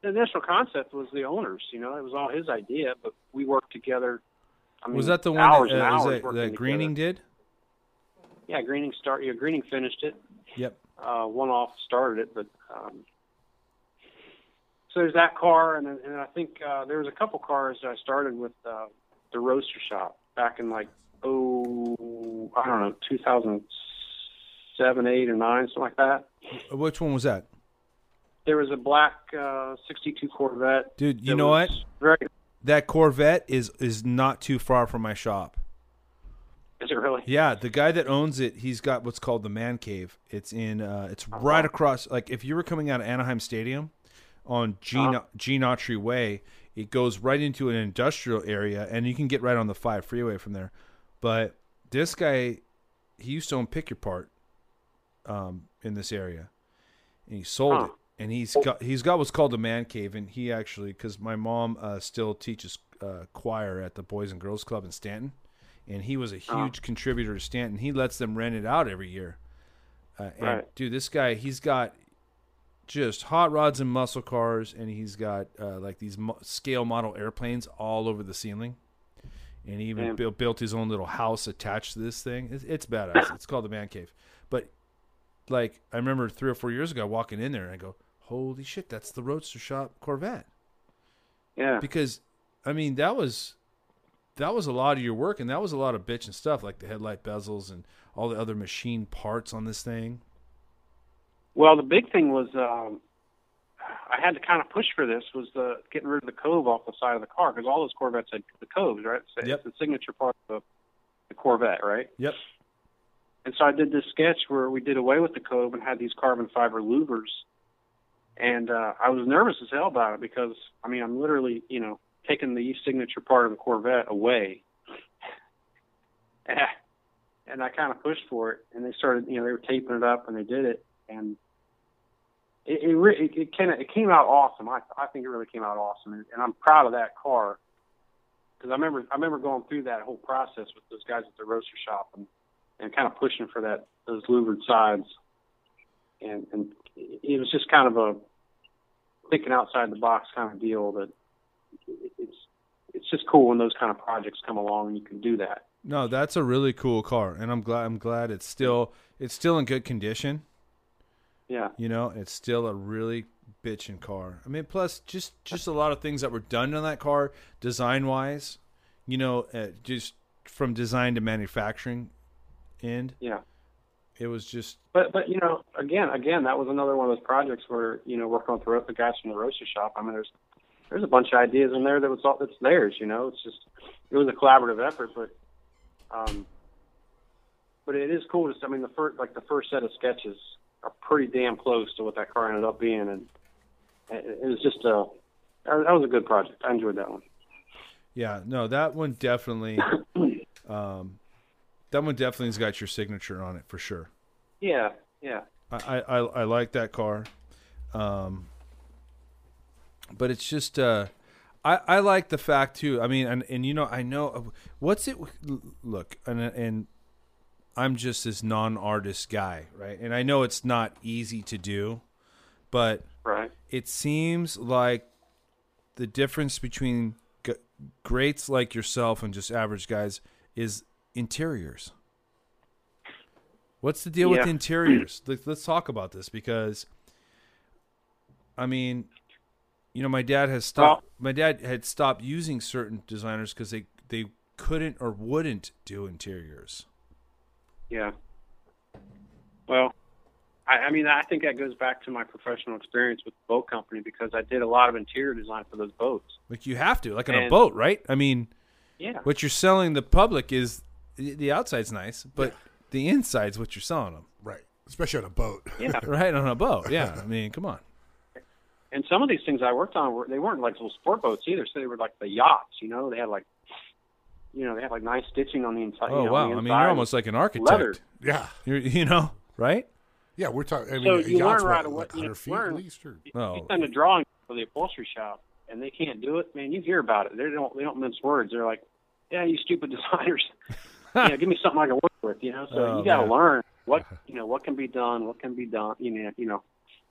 the initial concept was the owner's. You know, it was all his idea, but we worked together. I mean, was that the one hours that, uh, hours that, that Greening together. did? Yeah, Greening start. Yeah, Greening finished it. Yep. Uh, one off started it, but. Um, So there's that car, and and I think uh, there was a couple cars that I started with uh, the Roadster Shop back in like oh I don't know two thousand seven, eight, or nine, something like that. Which one was that? There was a black uh, sixty-two Corvette. Dude, you know what? Very... That Corvette is is not too far from my shop. Is it really? Yeah, the guy that owns it, he's got what's called the Man Cave. It's in uh, it's uh-huh. right across. Like if you were coming out of Anaheim Stadium. On Gene, uh-huh. Gene Autry Way, it goes right into an industrial area, and you can get right on the five freeway from there. But this guy, he used to own Pick Your Part um, in this area, and he sold huh. it. And he's got he's got what's called a Man Cave, and he actually, because my mom uh, still teaches uh, choir at the Boys and Girls Club in Stanton, and he was a huge uh-huh. contributor to Stanton. He lets them rent it out every year. Uh, and right. dude, this guy, he's got. Just hot rods and muscle cars, and he's got uh, like these mo- scale model airplanes all over the ceiling, and he even built, built his own little house attached to this thing. It's, it's badass. It's called the Man Cave. But like I remember three or four years ago walking in there, and I go, "Holy shit, that's the Roadster Shop Corvette." Yeah. Because I mean that was that was a lot of your work, and that was a lot of bitchin' stuff, like the headlight bezels and all the other machine parts on this thing. Well, the big thing was um, I had to kind of push for this was the getting rid of the cove off the side of the car because all those Corvettes had the coves, right? It's yep. the signature part of the Corvette, right? Yep. And so I did this sketch where we did away with the cove and had these carbon fiber louvers, and uh, I was nervous as hell about it because I mean I'm literally you know taken the signature part of the Corvette away. And I kind of pushed for it, and they started, you know, they were taping it up, and they did it, and it it, re- it, it, came, it came out awesome. I I think it really came out awesome, and, and I'm proud of that car, because I remember I remember going through that whole process with those guys at the Roadster Shop, and, and kind of pushing for that those louvered sides, and and it was just kind of a thinking outside the box kind of deal that it's it's just cool when those kind of projects come along and you can do that. No, that's a really cool car, and I'm glad I'm glad it's still it's still in good condition. Yeah. You know, it's still a really bitchin' car. I mean, plus just, just a lot of things that were done on that car design-wise, you know, uh, just from design to manufacturing end. Yeah. It was just But but you know, again, again, that was another one of those projects where, you know, working with the guys from the Roadster Shop. I mean, there's there's a bunch of ideas in there that was all that's theirs, you know. It's just it was a collaborative effort, but Um, but it is cool to, I mean, the first, like the first set of sketches are pretty damn close to what that car ended up being. And it was just a, that was a good project. I enjoyed that one. Yeah, no, that one definitely, um, that one definitely has got your signature on it for sure. Yeah. Yeah. I, I, I like that car. Um, but it's just, uh, I, I like the fact too. I mean, and, and you know, I know what's it look, and, and I'm just this non-artist guy. Right. And I know it's not easy to do, but right. It seems like the difference between g- greats like yourself and just average guys is interiors. What's the deal yeah. with interiors? Let's talk about this because I mean, you know, my dad has stopped. Well, my dad had stopped using certain designers because they, they couldn't or wouldn't do interiors. Yeah. Well, I, I mean, I think that goes back to my professional experience with the boat company because I did a lot of interior design for those boats. Like you have to, like on and, a boat, right? I mean, yeah. What you're selling the public is the outside's nice, but yeah. The inside's what you're selling them, right? Especially on a boat. Yeah. Right on a boat. Yeah. I mean, come on. And some of these things I worked on were they weren't like little sport boats either, so they were like the yachts. You know, they had like, you know, they had like nice stitching on the inside. Oh you know, wow! I mean, you're almost like an architect. Leather. Yeah, you're, you know, right? Yeah, we're talking. I mean, so you learn right away. You send a drawing for the upholstery shop, and they can't do it. Man, you hear about it. They don't. They don't mince words. They're like, yeah, you stupid designers. You know, give me something I can work with. You know, so oh, you got to learn what you know what can be done, what can be done. You know, you know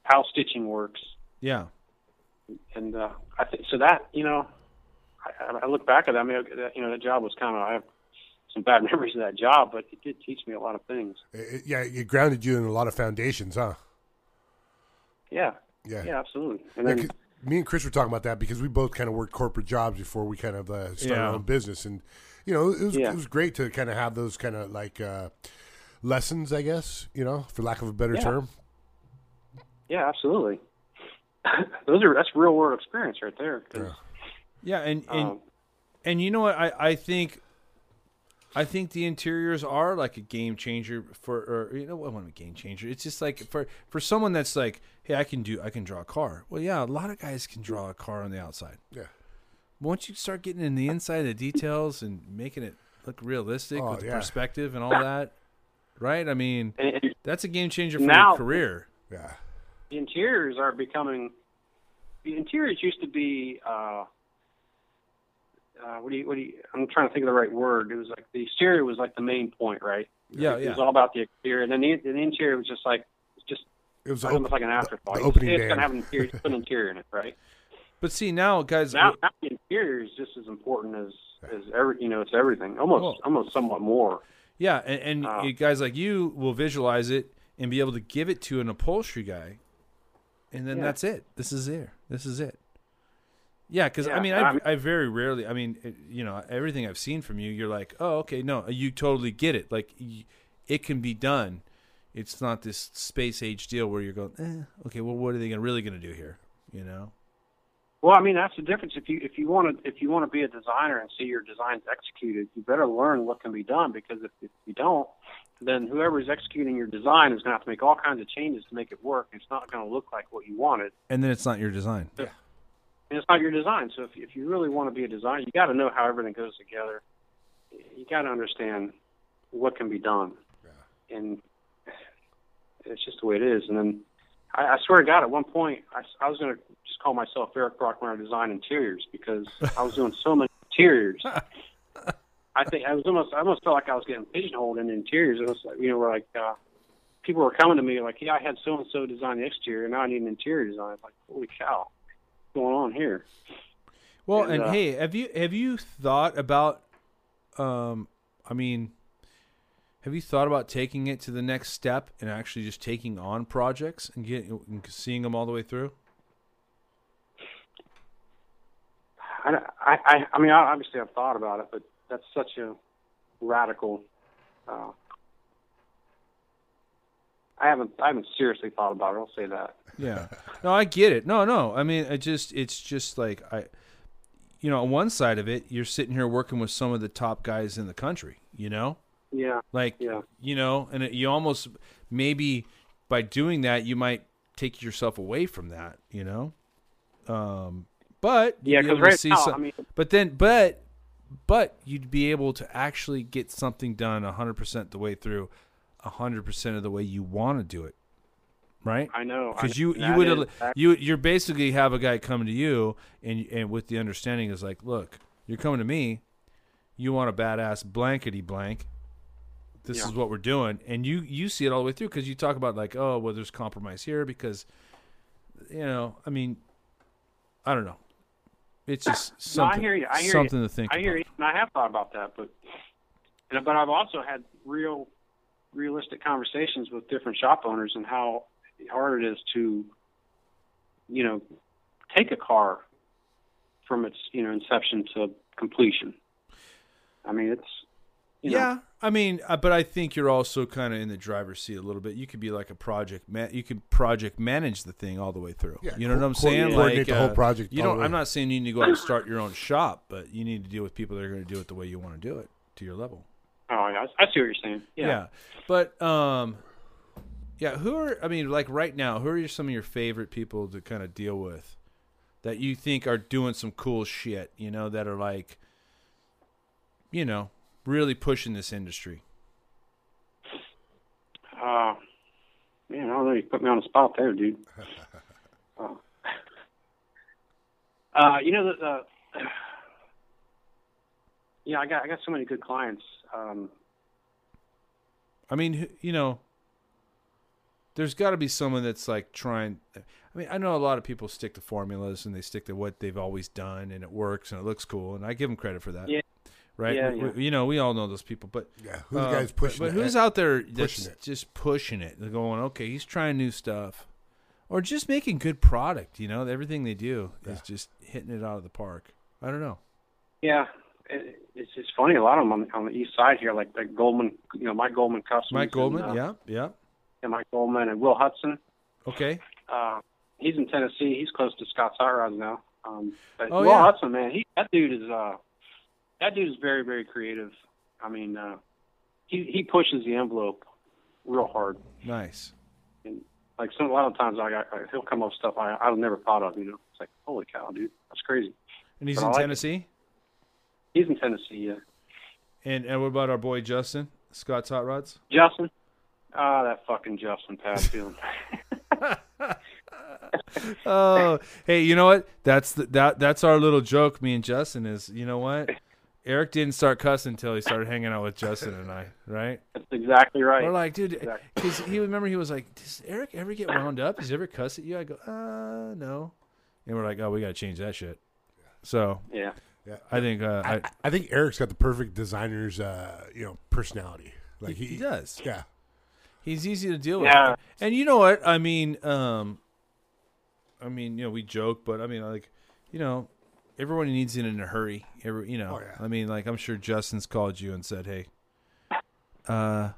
how stitching works. Yeah. And uh, I think so that, you know, I, I look back at that, I mean, you know, that job was kind of, I have some bad memories of that job, but it did teach me a lot of things. It, yeah, it grounded you in a lot of foundations, huh? Yeah. Yeah, yeah absolutely. And yeah, then, me and Chris were talking about that because we both kind of worked corporate jobs before we kind of uh, started yeah. our own business. And, you know, it was, yeah. it was great to kind of have those kind of like uh, lessons, I guess, you know, for lack of a better yeah. term. Yeah, absolutely. Those are that's real world experience right there. Yeah. yeah, and and um, and you know what I, I think I think the interiors are like a game changer for or you know what well, I want a game changer. It's just like for, for someone that's like, hey, I can do I can draw a car. Well, yeah, a lot of guys can draw a car on the outside. Yeah. Once you start getting in the inside of the details and making it look realistic oh, with yeah. the perspective and all that, right? I mean, that's a game changer for now, your career. Yeah. The interiors are becoming. The interiors used to be. Uh, uh, what do you? What do you? I'm trying to think of the right word. It was like the exterior was like the main point, right? Yeah, it, yeah. It was all about the exterior, and then the, the interior was just like just. It was almost like an afterthought. The, the opening it's gonna have an interior, put an interior in it, right? But see now, guys. Now, we, now the interior is just as important as as every. You know, it's everything. Almost, cool. almost somewhat more. Yeah, and, and uh, guys like you will visualize it and be able to give it to an upholstery guy. And then yeah. that's it. This is it. This is it. Yeah, because, yeah, I mean, I, I mean, I very rarely, I mean, it, you know, everything I've seen from you, you're like, oh, okay, no, you totally get it. Like, y- it can be done. It's not this space-age deal where you're going, eh, okay, well, what are they gonna, really going to do here, you know? Well, I mean, that's the difference. If you if you want to if you want to be a designer and see your designs executed, you better learn what can be done because if, if you don't, then whoever is executing your design is going to have to make all kinds of changes to make it work. It's not going to look like what you wanted. And then it's not your design. So, yeah. And it's it's not your design. So if if you really want to be a designer, you got to know how everything goes together. You got to understand what can be done. Yeah. And it's just the way it is. And then I, I swear to God, at one point, I, I was going to just call myself Eric Brockmeyer Design Interiors, because I was doing so many interiors. I think I was almost, I almost felt like I was getting pigeonholed in interiors. It was like, you know, we're like, uh, people were coming to me like, yeah, I had so-and-so design the exterior, and now I need an interior design. It's like, holy cow, what's going on here? Well, and, and uh, hey, have you, have you thought about, um, I mean, have you thought about taking it to the next step and actually just taking on projects and getting, and seeing them all the way through? I, I, I mean, obviously I've thought about it, but that's such a radical, uh, I haven't, I haven't seriously thought about it. I'll say that. Yeah, no, I get it. No, no. I mean, I just, it's just like, I, you know, on one side of it, you're sitting here working with some of the top guys in the country, you know? Yeah. Like, yeah. you know, and it, you almost, maybe by doing that, you might take yourself away from that, you know? Um, but, yeah, because right see now, some, I mean, but then, but, but you'd be able to actually get something done one hundred percent the way through, one hundred percent of the way you want to do it, right? I know. Because you, you would you you're basically have a guy come to you, and and with the understanding is like, look, you're coming to me, you want a badass blankety blank, this yeah. is what we're doing, and you you see it all the way through, because you talk about like, oh well, there's compromise here because, you know, I mean, I don't know, it's just something. No, I hear you. I hear something you. to think. I hear about. you, and I have thought about that, but and but I've also had real. realistic conversations with different shop owners and how hard it is to, you know, take a car from its, you know, inception to completion. I mean, it's, you know. Yeah. I mean, but I think you're also kind of in the driver's seat a little bit. You could be like a project man. You could project manage the thing all the way through. Yeah, you know co- what I'm saying? Co- like the uh, whole project. You don't, I'm not saying you need to go out and start your own shop, but you need to deal with people that are going to do it the way you want to do it to your level. Oh, yeah, I see what you're saying. Yeah. yeah. But, um, yeah, who are, I mean, like right now, who are some of your favorite people to kind of deal with that you think are doing some cool shit, you know, that are like, you know, really pushing this industry? Uh, man, I don't know. You put me on the spot there, dude. uh, uh, you know, the, the yeah, I got, I got so many good clients. Um, I mean, you know, there's got to be someone that's like trying. I mean, I know a lot of people stick to formulas and they stick to what they've always done, and it works and it looks cool, and I give them credit for that. Yeah. Right? Yeah, yeah. You know, we all know those people, but yeah, who's uh, the guys pushing? But, but who's out there that's it. just pushing it? They're going, okay, he's trying new stuff, or just making good product. You know, everything they do yeah. is just hitting it out of the park. I don't know. Yeah. It's it's funny. A lot of them on, on the east side here, like like Goldman, you know, Mike Goldman Customs. Mike Goldman, and, uh, yeah, yeah. And Mike Goldman and Will Hudson. Okay. Uh, he's in Tennessee. He's close to Scott's Hot Rods now. Um, but oh, Will yeah. Hudson, man, he that dude is uh, that dude is very very creative. I mean, uh, he he pushes the envelope real hard. Nice. And like some a lot of times, I, I he'll come up with stuff I I've never thought of. You know, it's like holy cow, dude, that's crazy. And he's but in like Tennessee. It. He's in Tennessee, yeah. And and what about our boy Justin, Scott's Hot Rods? Justin, ah, oh, that fucking Justin Pasfield. Oh, hey, you know what? That's the, that that's our little joke. Me and Justin is, you know what? Eric didn't start cussing until he started hanging out with Justin and I, right? That's exactly right. We're like, dude, because exactly. he remember he was like, does Eric ever get wound up? Does he ever cuss at you? I go, uh, no. And we're like, oh, we gotta change that shit. So yeah. Yeah. I think uh, I, I think Eric's got the perfect designer's uh, you know personality. Like he, he does. Yeah, he's easy to deal yeah. with. And you know what I mean? Um, I mean, you know, we joke, but I mean, like, you know, everyone needs it in a hurry. Every, you know, oh, yeah. I mean, like, I'm sure Justin's called you and said, "Hey, uh,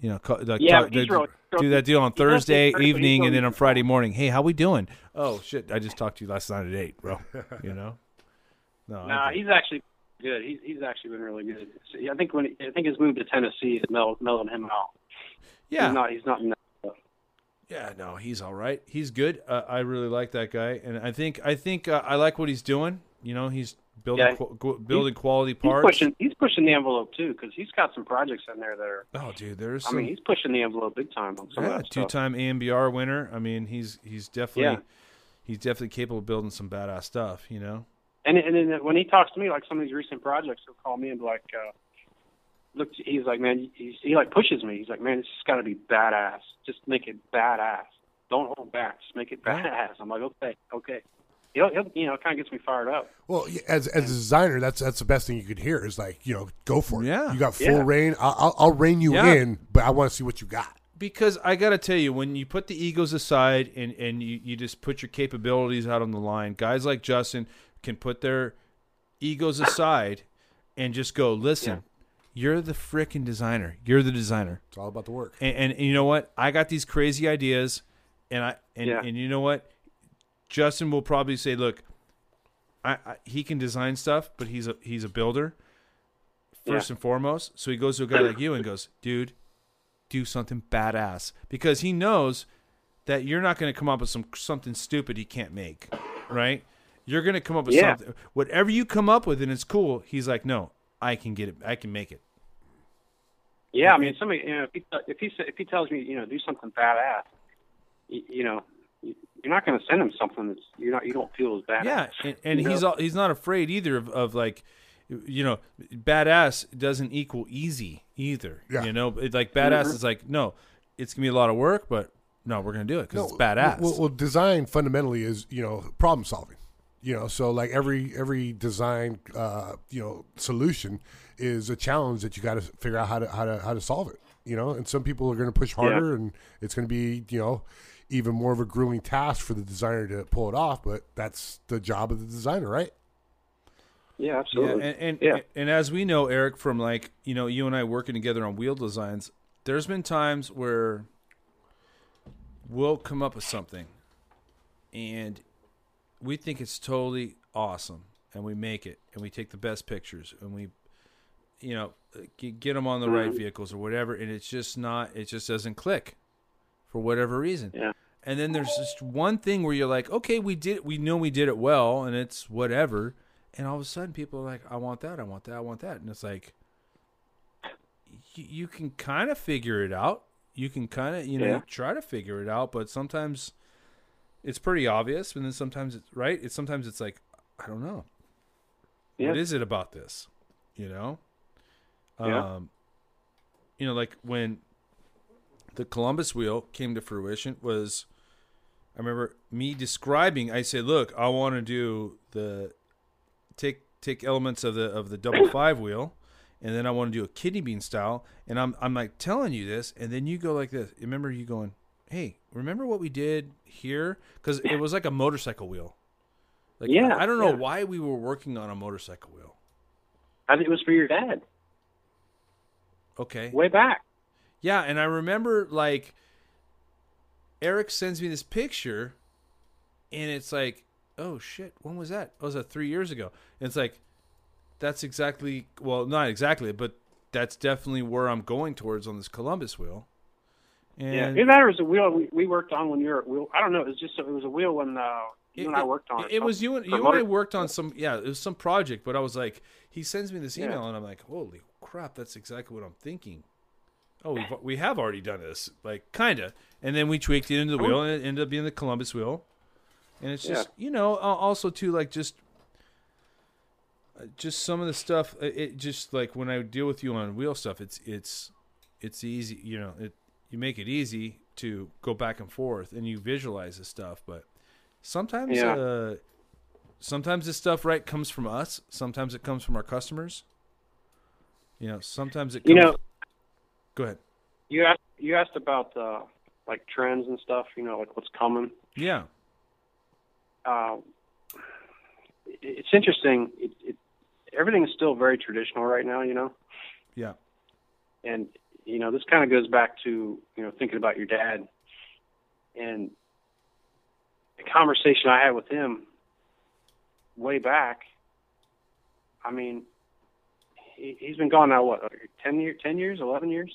you know, call, like, yeah, talk, do, real, do that deal on Thursday evening and then on Friday morning. Hey, how we doing? Oh shit, I just talked to you last night at eight, bro. You know." No, nah, he's actually good. He's he's actually been really good. I think when he, I think his move to Tennessee has mellowed him out. Yeah, he's not he's not. Yeah, no, he's all right. He's good. Uh, I really like that guy, and I think I think uh, I like what he's doing. You know, he's building yeah, qu- building he's, quality parts. He's pushing, he's pushing the envelope too, because he's got some projects in there that are. Oh, dude, there's. I some, mean, he's pushing the envelope big time on some yeah, of that stuff. Two-time A M B R winner. I mean, he's he's definitely yeah. he's definitely capable of building some badass stuff. You know. And and then when he talks to me, like some of these recent projects, he'll call me and be like, uh, "Look," he's like, "Man," he's, he like pushes me. He's like, "Man, this has got to be badass. Just make it badass. Don't hold back. Just make it badass." I'm like, "Okay, okay." He'll, he'll you know, it kind of gets me fired up. Well, as as a designer, that's that's the best thing you could hear is like, you know, go for it. Yeah, you got full yeah. reign. I'll, I'll I'll rein you yeah. in, but I want to see what you got. Because I got to tell you, when you put the egos aside and and you, you just put your capabilities out on the line, guys like Justin can put their egos aside and just go, listen, yeah. you're the frickin' designer. You're the designer. It's all about the work. And, and, and you know what? I got these crazy ideas, and I and, yeah. and you know what? Justin will probably say, look, I, I he can design stuff, but he's a he's a builder first yeah. and foremost. So he goes to a guy like you and goes, dude, do something badass, because he knows that you're not going to come up with some something stupid he can't make, right? You're going to come up with yeah. something. Whatever you come up with and it's cool, he's like, no, I can get it. I can make it. Yeah, I mean, somebody, you know, if he, if he, if he tells me, you know, do something badass, you, you know, you're not going to send him something that's you not you don't feel as badass. Yeah, and, and he's all, he's not afraid either of, of like, you know, badass doesn't equal easy either. Yeah. You know, it, like badass mm-hmm. is like, no, it's going to be a lot of work, but no, we're going to do it because no, it's badass. Well, well, design fundamentally is, you know, problem solving. You know, so like every every design, uh, you know, solution is a challenge that you got to figure out how to how to how to solve it. You know, and some people are going to push harder, yeah. and it's going to be, you know, even more of a grueling task for the designer to pull it off. But that's the job of the designer, right? Yeah, absolutely. Yeah, and and, yeah. and as we know, Eric, from like, you know, you and I working together on wheel designs, there's been times where we'll come up with something, and we think it's totally awesome, and we make it, and we take the best pictures, and we, you know, get them on the right vehicles or whatever, and it's just not, it just doesn't click for whatever reason. Yeah. And then there's just one thing where you're like, okay, we did it, we know we did it well, and it's whatever, and all of a sudden people are like, I want that, I want that, I want that, and it's like, you, you can kind of figure it out. You can kind of, you know, yeah. try to figure it out, but sometimes it's pretty obvious, and then sometimes it's right. It's sometimes it's like, I don't know, yeah. what is it about this, you know? Yeah. Um, you know, like when the Columbus wheel came to fruition was, I remember me describing. I said, "Look, I want to do the take take elements of the of the double five wheel, and then I want to do a kidney bean style." And I'm I'm like telling you this, and then you go like this. Remember you going, hey, remember what we did here? Because it was like a motorcycle wheel. Like, yeah, I don't know yeah. why we were working on a motorcycle wheel. I think it was for your dad. Okay. Way back. Yeah, and I remember, like, Eric sends me this picture, and it's like, oh, shit, when was that? Oh, it was that three years ago. And it's like, that's exactly, well, not exactly, but that's definitely where I'm going towards on this Columbus wheel. And yeah, that was a wheel we, we worked on when you were at wheel. I don't know. It was just it was a wheel when uh, you it, and I worked on. It, it was you and you and I worked on some. Yeah, it was some project. But I was like, he sends me this email, yeah. and I'm like, holy crap, that's exactly what I'm thinking. Oh, we've, we have already done this, like kinda. And then we tweaked it into the wheel, and it ended up being the Columbus wheel. And it's just yeah. you know, also too, like just just some of the stuff. It just like when I deal with you on wheel stuff, it's it's it's easy, you know it. You make it easy to go back and forth, and you visualize this stuff. But sometimes, yeah. uh, sometimes this stuff right comes from us. Sometimes it comes from our customers. You know, sometimes it. Comes... You know, go ahead. You asked. You asked about uh, like trends and stuff. You know, like what's coming. Yeah. Uh, it, it's interesting. It, it, everything is still very traditional right now. You know. Yeah. And. You know, this kind of goes back to, you know, thinking about your dad and the conversation I had with him way back. I mean, he, he's been gone now, what, ten years, ten years, eleven years?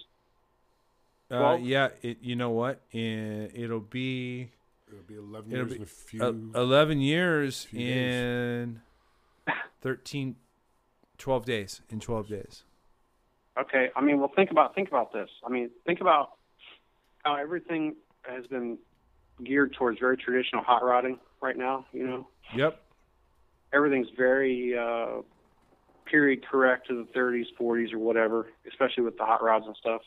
Uh, yeah, it, you know what? It, it'll be... It'll be eleven it'll years be, in a few... eleven years in days. thirteen... twelve days. In twelve days. Okay. I mean, well, think about think about this. I mean, think about how everything has been geared towards very traditional hot rodding right now, you know? Yep. Everything's very uh, period correct to the thirties, forties, or whatever, especially with the hot rods and stuff.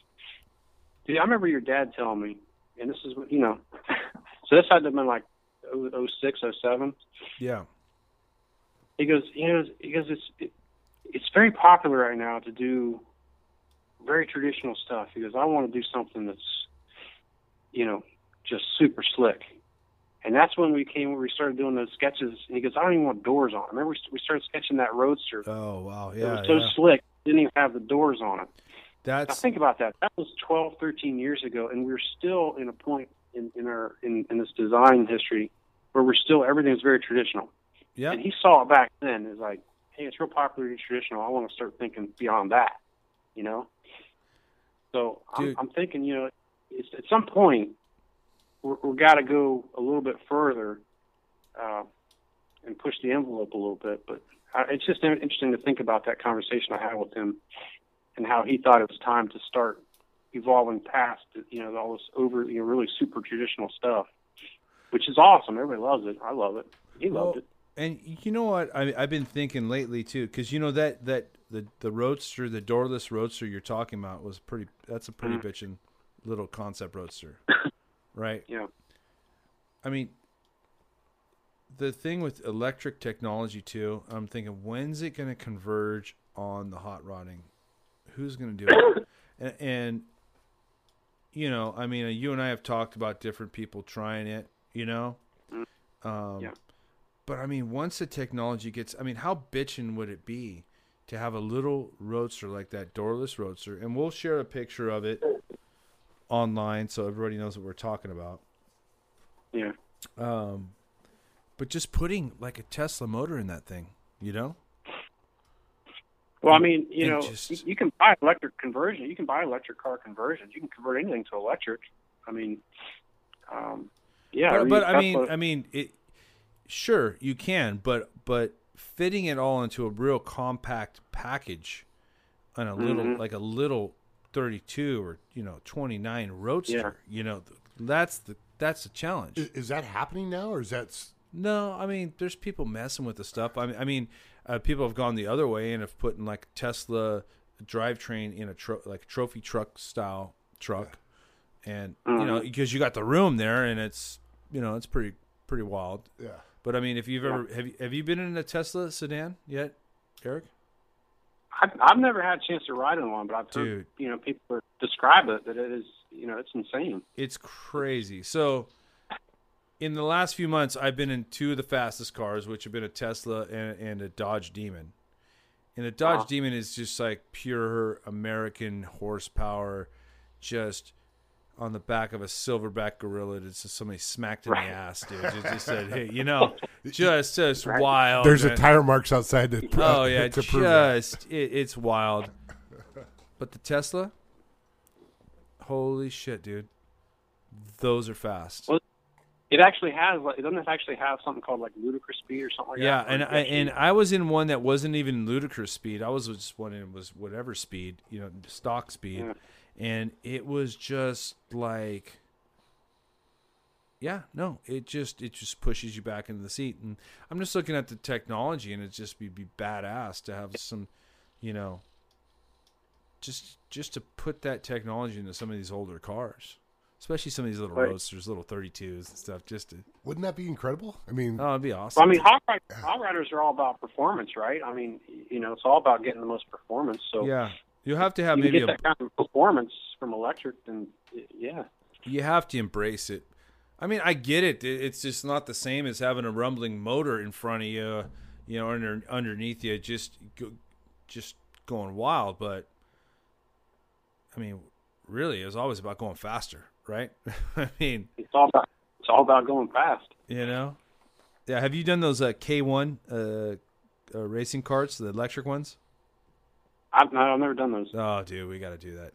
Dude, I remember your dad telling me, and this is, you know, so this had to have been like oh six, oh seven. Yeah. He goes, you know, he goes, it's, it, it's very popular right now to do very traditional stuff. He goes, I want to do something that's, you know, just super slick. And that's when we came, when we started doing those sketches. And he goes, I don't even want doors on. I remember we started sketching that Roadster. Oh, wow. Yeah. It was so yeah. slick, it didn't even have the doors on it. That's... Now think about that. That was twelve, thirteen years ago, and we're still in a point in, in our in, in this design history where we're still, everything's very traditional. Yeah. And he saw it back then. It's like, hey, it's real popular and traditional. I want to start thinking beyond that, you know? So I'm, I'm thinking, you know, it's, at some point, we're, we've got to go a little bit further uh, and push the envelope a little bit. But I, it's just interesting to think about that conversation I had with him, and how he thought it was time to start evolving past, you know, all this over, you know, really super traditional stuff, which is awesome. Everybody loves it. I love it. He well, loved it. And you know what? I, I've been thinking lately too, because you know that that the the Roadster, the doorless Roadster you're talking about was pretty. That's a pretty mm-hmm. bitchin' little concept Roadster, right? Yeah. I mean, the thing with electric technology too. I'm thinking, when's it going to converge on the hot rodding? Who's going to do it? And, and, you know, I mean, you and I have talked about different people trying it, you know? Um, yeah. But, I mean, once the technology gets, I mean, how bitchin' would it be to have a little Roadster like that, doorless Roadster? And we'll share a picture of it online so everybody knows what we're talking about. Yeah. Um, but just putting, like, a Tesla motor in that thing, you know? Well, I mean, you know, just... you can buy electric conversion. You can buy electric car conversions. You can convert anything to electric. I mean, um, yeah. But, but I mean, I mean, it, sure you can, but but fitting it all into a real compact package on a little mm-hmm. like a little thirty-two or you know twenty-nine Roadster, yeah. you know, that's the that's the challenge. Is, is that happening now, or is that? No, I mean, there's people messing with the stuff. I mean, I mean. Uh, people have gone the other way and have put in like Tesla drivetrain in a tro- like trophy truck style truck, and mm-hmm. you know, because you got the room there and it's you know it's pretty pretty wild. Yeah. But I mean, if you've ever have you, have you been in a Tesla sedan yet, Eric? I've, I've never had a chance to ride in one, but I've heard Dude. you know people describe it that it is you know it's insane. It's crazy. So. In the last few months, I've been in two of the fastest cars, which have been a Tesla and, and a Dodge Demon. And the Dodge wow. Demon is just like pure American horsepower, just on the back of a silverback gorilla. It's just somebody smacked in right. the ass, dude. It just said, "Hey, you know, just just right. wild." There's man. a tire marks outside. To, uh, oh yeah, to just it. It, it's wild. But the Tesla, holy shit, dude, those are fast. Well, It actually has. It doesn't actually have something called like ludicrous speed or something like yeah, that. Yeah, and I and I was in one that wasn't even ludicrous speed. I was just one that was whatever speed, you know, stock speed, yeah. and it was just like, yeah, no, it just it just pushes you back into the seat. And I'm just looking at the technology, and it just be be badass to have some, you know, just just to put that technology into some of these older cars. Especially some of these little right. Roadsters, little thirty-twos and stuff. Just to... Wouldn't that be incredible? I mean, oh, it'd be awesome. Well, I mean, hot riders, hot riders are all about performance, right? I mean, you know, it's all about getting the most performance. So yeah, you have to have you maybe get a... that kind of performance from electric, and yeah, you have to embrace it. I mean, I get it. It's just not the same as having a rumbling motor in front of you, you know, under underneath you, just just going wild. But I mean, really, it was always about going faster. Right, I mean, it's all about it's all about going fast. You know, yeah. Have you done those uh, K one uh, uh, racing carts, the electric ones? I've no, I've never done those. Oh, dude, we got to do that.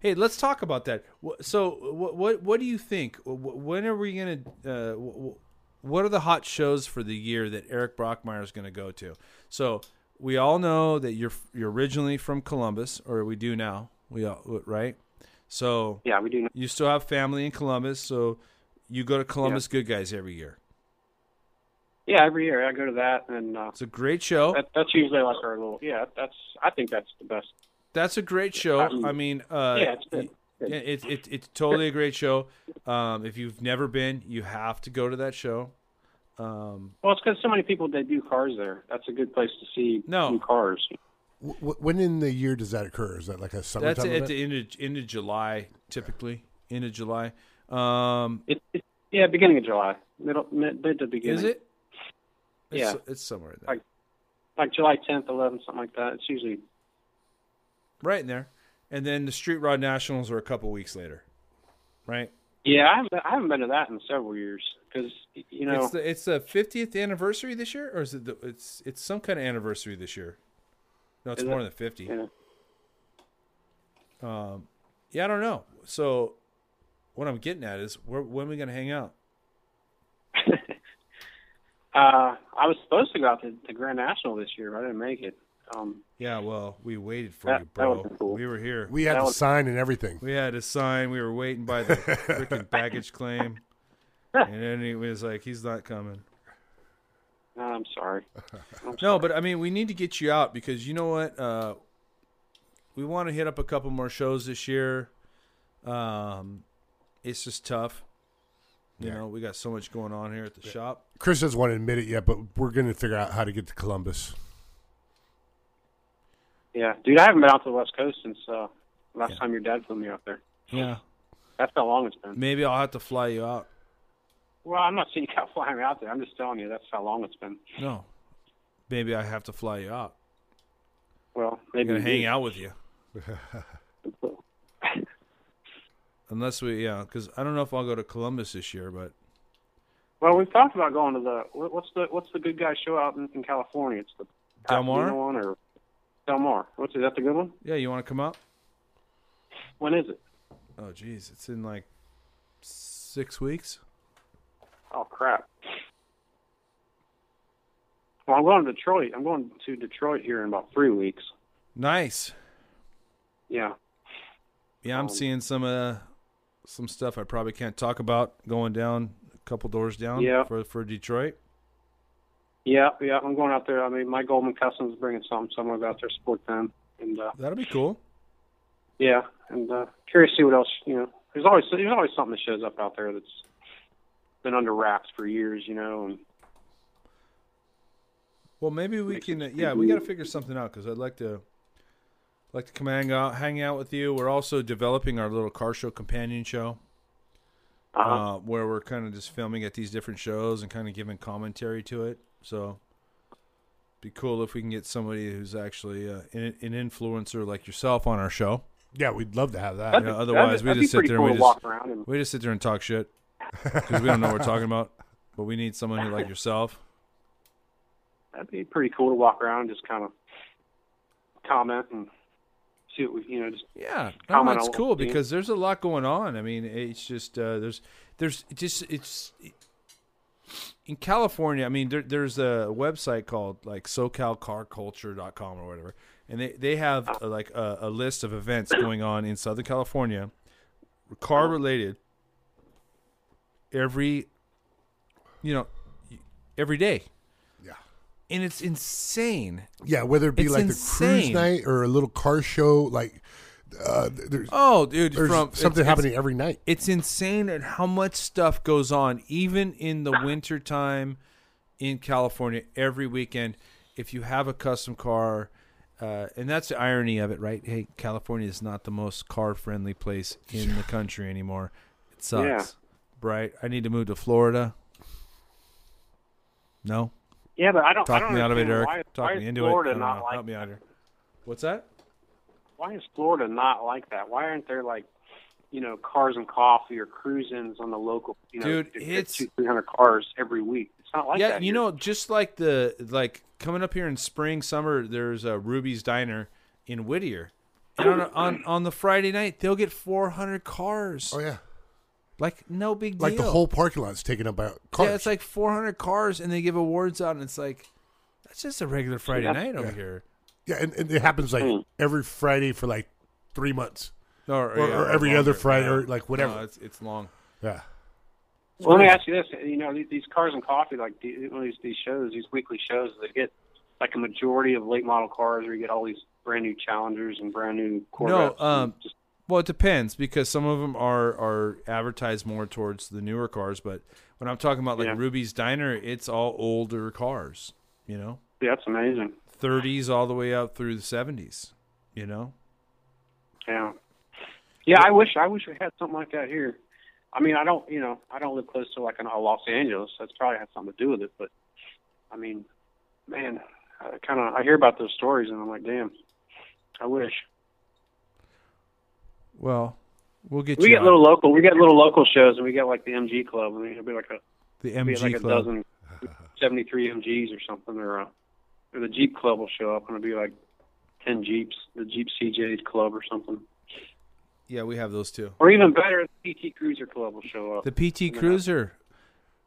Hey, let's talk about that. So what what, what do you think? When are we going to uh, – what are the hot shows for the year that Eric Brockmeyer is going to go to? So we all know that you're you're originally from Columbus, or we do now, we all, right? So yeah, we do now. You still have family in Columbus, so you go to Columbus yeah. Good Guys every year. Yeah, every year I go to that, and uh, it's a great show. That, that's usually like our little, yeah. That's I think that's the best. That's a great show. I mean, uh, yeah, it's good. Good. It, it, it's totally a great show. Um, if you've never been, you have to go to that show. Um, well, it's because so many people debut cars there. That's a good place to see no. new cars. W- when in the year does that occur? Is that like a summertime? That's at the end of, end of July, typically end of July. Um, it, it, yeah, beginning of July, middle mid to beginning. Is it? It's, yeah, it's somewhere in there, like, like July tenth, eleventh, something like that. It's usually right in there, and then the Street Rod Nationals are a couple weeks later, right? Yeah, I haven't, I haven't been to that in several years because you know it's the, it's the fiftieth anniversary this year, or is it? The, it's it's some kind of anniversary this year. No, it's more it? than fifty. Yeah. Um, yeah, I don't know. So, what I'm getting at is, where, when are we going to hang out? Uh, I was supposed to go out to the Grand National this year, but I didn't make it. Um, yeah, well, we waited for that, you, bro. Cool. We were here. We had that a was... sign and everything. We had a sign. We were waiting by the freaking baggage claim. And then he was like, he's not coming. No, I'm sorry. I'm sorry. No, but, I mean, we need to get you out because, you know what? Uh, we want to hit up a couple more shows this year. Um, it's just tough. You yeah. know, we got so much going on here at the yeah. shop. Chris doesn't want to admit it yet, but we're going to figure out how to get to Columbus. Yeah. Dude, I haven't been out to the West Coast since uh, last yeah. time your dad flew me out there. Yeah. That's how long it's been. Maybe I'll have to fly you out. Well, I'm not saying you got to fly me out there. I'm just telling you that's how long it's been. No. Maybe I have to fly you out. Well, maybe. I'm going to hang out with you. Unless we, yeah, because I don't know if I'll go to Columbus this year, but. Well, we've talked about going to the what's the what's the good guy show out in, in California? It's the Del Mar one or Del Mar. What's is that the good one? Yeah, you want to come out? When is it? Oh, geez, it's in like six weeks. Oh crap! Well, I'm going to Detroit. I'm going to Detroit here in about three weeks. Nice. Yeah. Yeah, I'm um, seeing some uh, some stuff I probably can't talk about going down. Couple doors down yeah. for for Detroit. Yeah, yeah, I'm going out there. I mean, Mike Goldman Customs bringing some, so I'm going to go out there support them. And uh, that'll be cool. Yeah, and uh, curious to see what else. You know, there's always there's always something that shows up out there that's been under wraps for years. You know. And well, maybe we can. Uh, yeah, we got to figure something out because I'd like to like to come hang out hang out with you. We're also developing our little car show companion show. Uh, where we're kind of just filming at these different shows and kind of giving commentary to it. So it'd be cool if we can get somebody who's actually uh, an, an influencer like yourself on our show. Yeah, we'd love to have that. You know, be, otherwise, that'd, we that'd just sit there cool and, we just, and we just sit there and talk shit because we don't know what we're talking about. But we need someone who, like yourself. That'd be pretty cool to walk around and just kind of comment and see what we, you know, just yeah, no, that's cool things. Because there's a lot going on. I mean, it's just uh, there's there's just it's in California. I mean, there, there's a website called like so cal car culture dot com or whatever, and they they have uh, like a, a list of events going on in Southern California, car related. Every, you know, every day. And it's insane. Yeah, whether it be it's like insane. The cruise night or a little car show, like uh, there's oh, dude, there's from, something it's, happening it's, every night. It's insane at how much stuff goes on, even in the wintertime in California. Every weekend, if you have a custom car, uh, and that's the irony of it, right? Hey, California is not the most car-friendly place in the country anymore. It sucks, yeah. Right? I need to move to Florida. No. Yeah, but I don't. Talk I don't me out of it, Eric. Why, Talk why me into Florida it. Not like Help me out here. What's that? Why is Florida not like that? Why aren't there like, you know, cars and coffee or cruisins on the local? You know, dude, it's two, three hundred cars every week. It's not like yeah, that. Yeah, you know, just like the like coming up here in spring, summer. There's a Ruby's Diner in Whittier, And on, on on the Friday night, they'll get four hundred cars. Oh, yeah. Like, no big deal. Like, the whole parking lot's taken up by cars. Yeah, it's like four hundred cars, and they give awards out, and it's like, that's just a regular Friday yeah. night over yeah. here. Yeah, and, and it happens, like, every Friday for, like, three months. Or, or, yeah, or every longer, other Friday, yeah. or, like, whatever. No, it's, it's long. Yeah. So well, let me ask you this. You know, these, these cars and coffee, like, these, these shows, these weekly shows, they get, like, a majority of late model cars, or you get all these brand new Challengers and brand new Corvettes. No, um, just... well, it depends, because some of them are, are advertised more towards the newer cars. But when I'm talking about like yeah. Ruby's Diner, it's all older cars, you know? Yeah, that's amazing. thirties all the way up through the seventies, you know? Yeah. Yeah, I wish I wish we had something like that here. I mean, I don't, you know, I don't live close to like Los Angeles. That's probably had something to do with it. But, I mean, man, I kind of, I hear about those stories and I'm like, damn. I wish. Well, we'll get. We you get on. little local. We get little local shows, and we get like the M G Club. I mean, it'll be like a the M G like Club, a dozen seventy-three M Gs or something, or, uh, or the Jeep Club will show up, and it'll be like ten Jeeps, the Jeep C J's Club or something. Yeah, we have those too. Or even better, the P T Cruiser Club will show up. The P T Cruiser.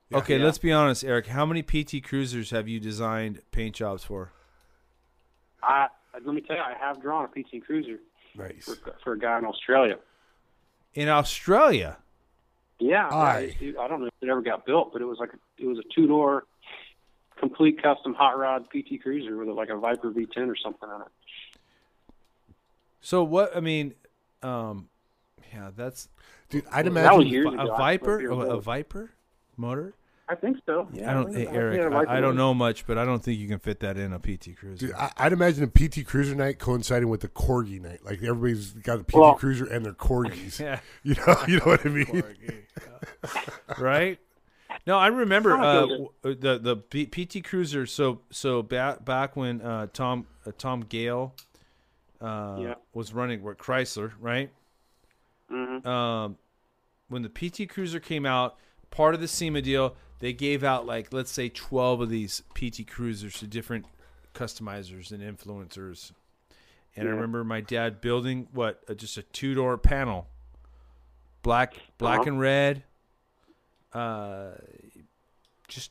Yeah. Okay, yeah. Let's be honest, Eric. How many P T Cruisers have you designed paint jobs for? I. Let me tell you, I have drawn a P T Cruiser nice. for, for a guy in Australia. In Australia? Yeah. I, I don't know if it ever got built, but it was like a, it was a two-door, complete custom hot rod P T Cruiser with like a Viper V ten or something on it. So what, I mean, um, yeah, that's... Dude, I'd imagine a, a Viper, a, a Viper motor? I think so. Yeah, I don't, hey, Eric, I, I don't know much, but I don't think you can fit that in a P T Cruiser. Dude, I, I'd imagine a P T Cruiser night coinciding with the Corgi night. Like everybody's got a P T well, Cruiser and their Corgis. Yeah. You know, you know what I mean, Corgi. Right? No, I remember uh, the the B- P T Cruiser. So so back back when uh, Tom uh, Tom Gale uh, yeah. was running with Chrysler, right? Mm-hmm. Um, when the P T Cruiser came out, part of the SEMA deal. They gave out, like, let's say twelve of these P T Cruisers to different customizers and influencers. And yeah. I remember my dad building, what, uh, just a two-door panel. Black black uh-huh. and red. Uh, just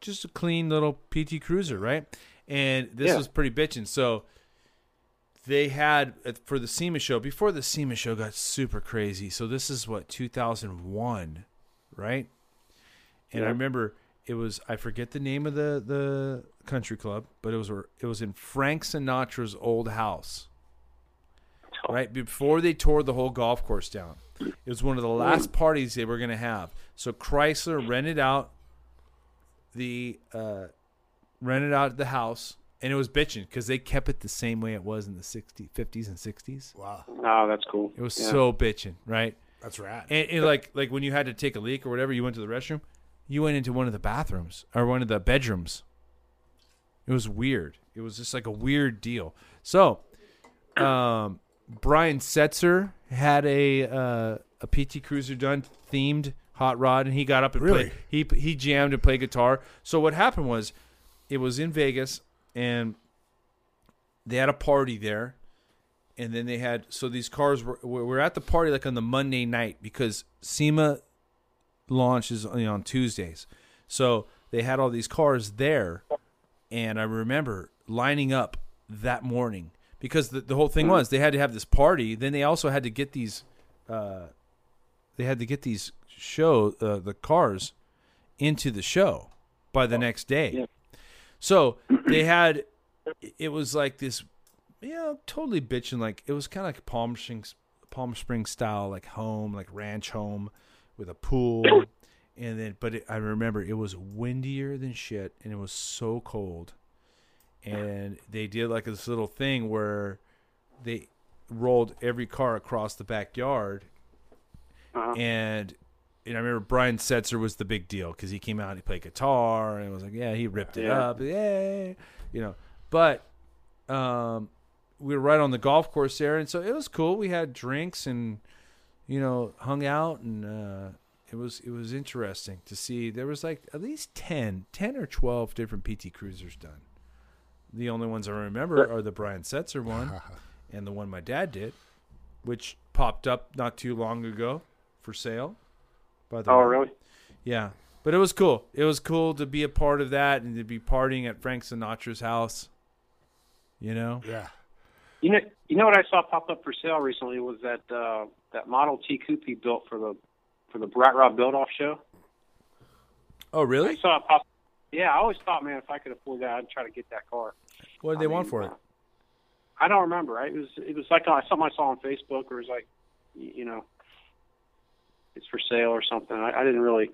just a clean little P T Cruiser, right? And this yeah. was pretty bitching. So they had, for the SEMA show, before the SEMA show got super crazy. So this is, what, two thousand one, right? And yeah. I remember it was, I forget the name of the, the country club, but it was it was in Frank Sinatra's old house, right? Before they tore the whole golf course down. It was one of the last parties they were going to have. So Chrysler rented out the uh, rented out the house, and it was bitching because they kept it the same way it was in the sixties, fifties, and sixties. Wow. Oh, that's cool. It was yeah. so bitching, right? That's rad. And, and like like when you had to take a leak or whatever, you went to the restroom. You went into one of the bathrooms or one of the bedrooms. It was weird. It was just like a weird deal. So, um, Brian Setzer had a uh, a P T Cruiser done themed hot rod, and he got up and really? played. He he jammed and played guitar. So what happened was, it was in Vegas, and they had a party there, and then they had so these cars were were at the party like on the Monday night because SEMA. Launches on Tuesdays, so they had all these cars there, and I remember lining up that morning because the, the whole thing was they had to have this party. Then they also had to get these, uh, they had to get these show uh, the cars into the show by the next day. So they had it was like this, you know, totally bitching. Like it was kind of like Palm Springs, Palm Springs style, like home, like ranch home. With a pool, and then but it, I remember it was windier than shit, and it was so cold, and they did like this little thing where they rolled every car across the backyard, uh-huh. and and I remember Brian Setzer was the big deal because he came out and he played guitar and it was like yeah he ripped it yeah. up yeah you know but um we were right on the golf course there, and so it was cool. We had drinks and. You know, hung out, and uh, it was it was interesting to see. There was like at least ten, ten or twelve different P T Cruisers done. The only ones I remember are the Brian Setzer one and the one my dad did, which popped up not too long ago for sale. By the oh, way. Really? Yeah. But it was cool. It was cool to be a part of that and to be partying at Frank Sinatra's house, you know? Yeah. You know, you know what I saw pop up for sale recently was that uh, that Model T coupe he built for the for the Brat Rod Build-Off show. Oh, really? I saw it pop. Yeah, I always thought, man, if I could afford that, I'd try to get that car. What did they I want mean, for it? I don't remember. Right? It was it was like something I saw on Facebook, or it was like, you know, it's for sale or something. I, I didn't really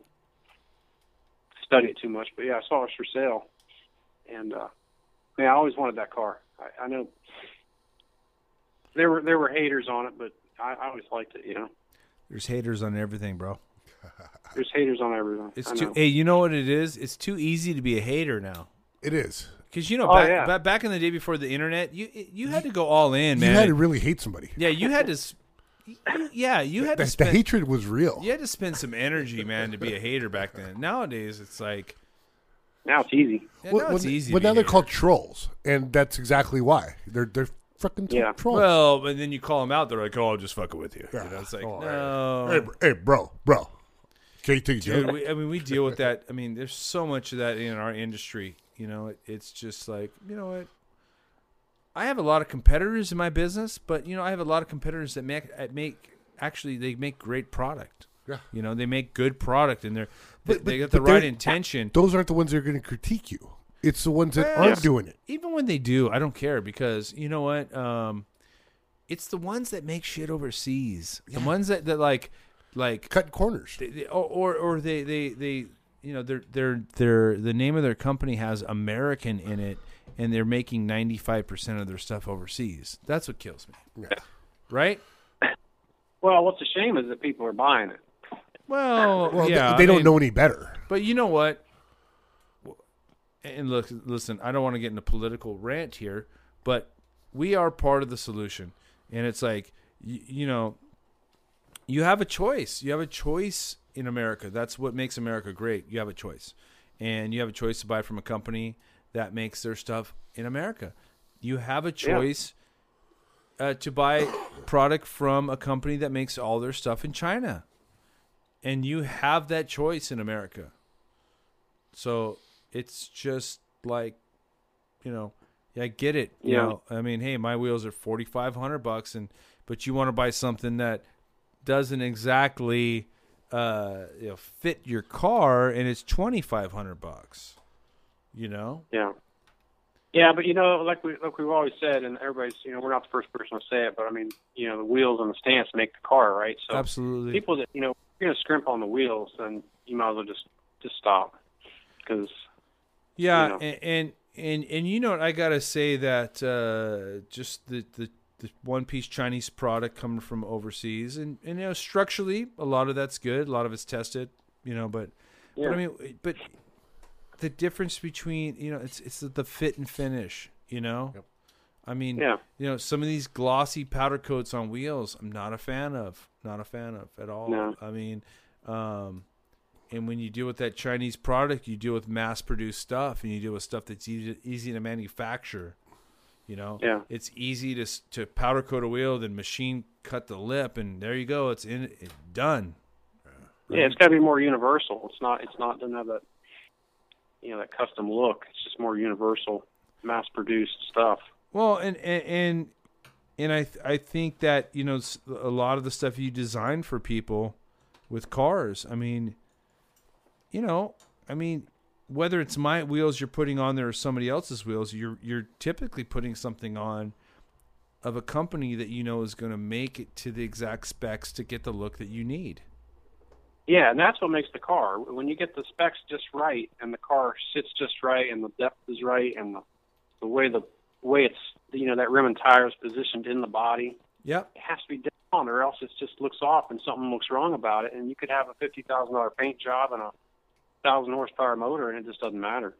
study it too much, but yeah, I saw it was for sale, and uh, man, I always wanted that car. I, I know. There were there were haters on it, but I, I always liked it, you know. There's haters on everything, bro. There's haters on everything. It's too. Hey, you know what it is? It's too easy to be a hater now. It is, because you know, oh, back, yeah. ba- back in the day before the internet, you you had to go all in, man. You had to really hate somebody. Yeah, you had to. You, yeah, you had the, to. Spend, the hatred was real. You had to spend some energy, man, to be a hater back then. Nowadays, it's like. Now it's easy. Yeah, well, now it's when, easy. But now they're hater. called trolls, and that's exactly why they're they're. Fucking yeah. Trolls. Well, and then you call them out. They're like, "Oh, I'm just fucking with you." Yeah. You know, it's like, oh, no. Hey, hey, bro, bro. Can you take Dude, we, I mean, we deal with that. I mean, there's so much of that in our industry. You know, it, it's just like, you know what? I have a lot of competitors in my business, but you know, I have a lot of competitors that make make actually they make great product. Yeah. You know, they make good product, and they're they, but, but, they got the right intention. Those aren't the ones that are going to critique you. It's the ones that yes. aren't doing it. Even when they do, I don't care, because you know what? Um, it's the ones that make shit overseas. Yeah. The ones that, that like, like cut corners, they, they, or or they, they they you know they're they're they're the name of their company has American in it, and they're making ninety five percent of their stuff overseas. That's what kills me. Yeah. Right? Well, what's a shame is that people are buying it. Well, well yeah, they, they don't I mean, know any better. But you know what? And look, listen, I don't want to get in a political rant here, but we are part of the solution. And it's like, you, you know, you have a choice. You have a choice in America. That's what makes America great. You have a choice. And you have a choice to buy from a company that makes their stuff in America. You have a choice yeah. uh, to buy product from a company that makes all their stuff in China. And you have that choice in America. So... It's just like, you know, I get it. You yeah. know, I mean, hey, my wheels are forty five hundred bucks, and but you want to buy something that doesn't exactly uh, you know, fit your car, and it's twenty five hundred bucks. You know. Yeah. Yeah, but you know, like we like we've always said, and everybody's, you know, we're not the first person to say it, but I mean, you know, the wheels and the stance make the car, right? So absolutely. People that, you know, if you're gonna scrimp on the wheels, then you might as well just just stop, because. Yeah, you know. and, and and and you know what, I gotta say that uh, just the, the, the one piece Chinese product coming from overseas, and, and you know, structurally a lot of that's good, a lot of it's tested, you know, but yeah. but I mean, but the difference between, you know, it's it's the fit and finish, you know, yep. I mean, yeah. you know, some of these glossy powder coats on wheels, I'm not a fan of, not a fan of at all. No. I mean. Um, And when you deal with that Chinese product, you deal with mass-produced stuff, and you deal with stuff that's easy, easy to manufacture. You know, yeah. It's easy to to powder coat a wheel, then machine cut the lip, and there you go. It's in, it's done. Right? Yeah, it's got to be more universal. It's not. It's not doesn't have that, you know, that custom look. It's just more universal, mass-produced stuff. Well, and and and, and I th- I think that, you know, a lot of the stuff you design for people with cars, I mean. You know, I mean, whether it's my wheels you're putting on there or somebody else's wheels, you're you're typically putting something on of a company that you know is going to make it to the exact specs to get the look that you need. Yeah, and that's what makes the car. When you get the specs just right, and the car sits just right, and the depth is right, and the, the way the way it's, you know, that rim and tire is positioned in the body. Yeah, it has to be down, or else it just looks off, and something looks wrong about it. And you could have a fifty thousand dollar paint job and a thousand horsepower motor, and it just doesn't matter.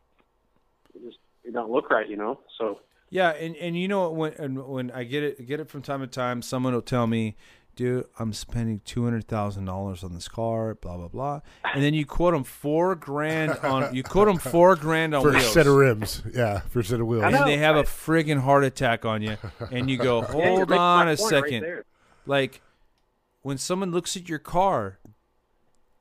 It just it don't look right, you know. So yeah, and, and you know when and when I get it get it from time to time, someone will tell me, dude, I'm spending two hundred thousand dollars on this car, blah, blah, blah. And then you quote them four grand on, you quote them four grand on for wheels. For a set of rims. Yeah, for a set of wheels. And they have a friggin' heart attack on you. And you go, hold yeah, on a second. Right like, when someone looks at your car,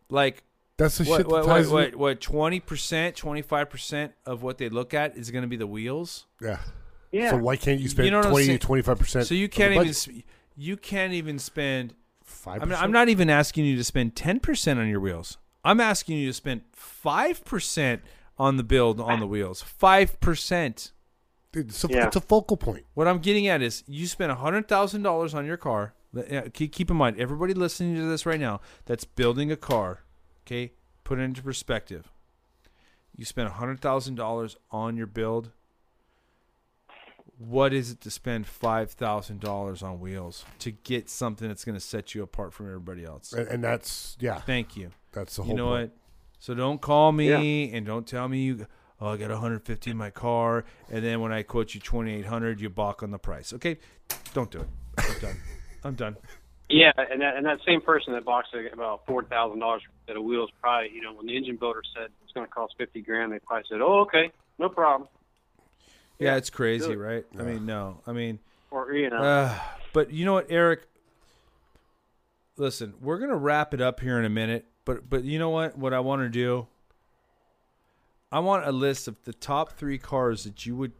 like, that's the what, shit. What, that ties what, what, what, twenty percent, twenty-five percent of what they look at is going to be the wheels? Yeah. Yeah. So why can't you spend you know twenty, twenty-five percent? So you can't even sp- you can't even spend five percent. I mean, I'm not even asking you to spend ten percent on your wheels. I'm asking you to spend five percent on the build on the wheels. five percent. Dude, it's a, yeah. it's a focal point. What I'm getting at is you spend one hundred thousand dollars on your car. Keep in mind, everybody listening to this right now that's building a car, okay, put it into perspective. You spend one hundred thousand dollars on your build. What is it to spend five thousand dollars on wheels to get something that's going to set you apart from everybody else? And, and that's, yeah. Thank you. That's the whole You know point. What? So don't call me yeah. and don't tell me, you, oh, I got one hundred fifty in my car, and then when I quote you twenty-eight hundred, you balk on the price. Okay, don't do it. I'm done. I'm done. Yeah, and that, and that same person that balks at about four thousand dollars at a wheels probably, you know, when the engine builder said it's going to cost fifty grand, they probably said, oh, okay, no problem. Yeah, it's crazy, right? Yeah. I mean, no. I mean, or, you know. Uh, but you know what, Eric? Listen, we're going to wrap it up here in a minute. But but you know what? What I want to do, I want a list of the top three cars that you would,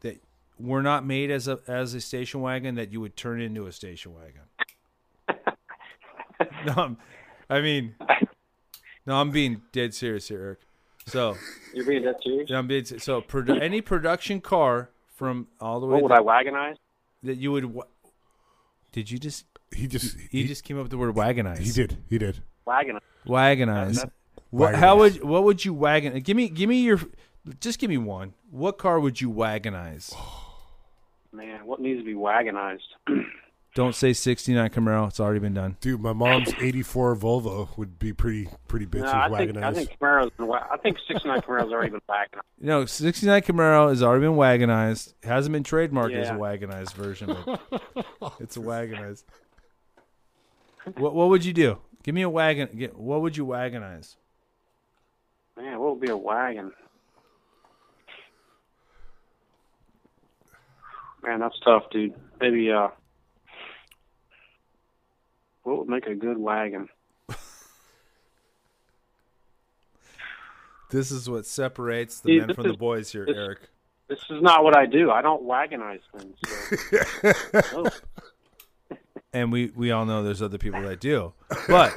that were not made as a as a station wagon that you would turn into a station wagon. no, I'm, I mean, no, I'm being dead serious here, Eric. So you're being that serious? I'm being so produ- any production car from all the way. What would I wagonize? That you would. Wa- did you just? He just. He, he just came up with the word wagonize. He did. He did. Wagonize. Wagonize. What? Wagonize. How would? What would you wagon? Give me. Give me your. Just give me one. What car would you wagonize? Man, what needs to be wagonized? Don't say sixty-nine Camaro. It's already been done. Dude, my mom's eighty-four Volvo would be pretty pretty bitchy. No, I, wagonized. Think, I think Camaro's been, I think sixty-nine Camaro's already been wagonized. No, sixty-nine Camaro has already been wagonized. It hasn't been trademarked yeah. as a wagonized version, but it's a wagonized. What what would you do? Give me a wagon. Get, what would you wagonize? Man, what would be a wagon? Man, that's tough, dude. Maybe uh what would make a good wagon? This is what separates the See, men from is, the boys here, this, Eric. This is not what I do. I don't wagonize things. So. no. And we, we all know there's other people that do. But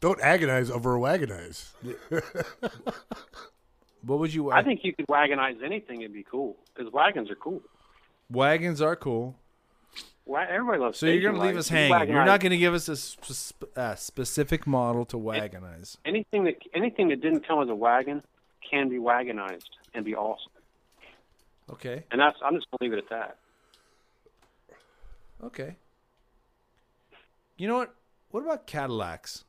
don't agonize over wagonize. What would you wag- I think you could wagonize anything. It'd be cool because wagons are cool. Wagons are cool. Everybody loves so you're going to leave us hanging. Wagonize. You're not going to give us a, sp- a specific model to wagonize. Anything that anything that didn't come as a wagon can be wagonized and be awesome. Okay. And that's, I'm just going to leave it at that. Okay. You know what? What about Cadillacs?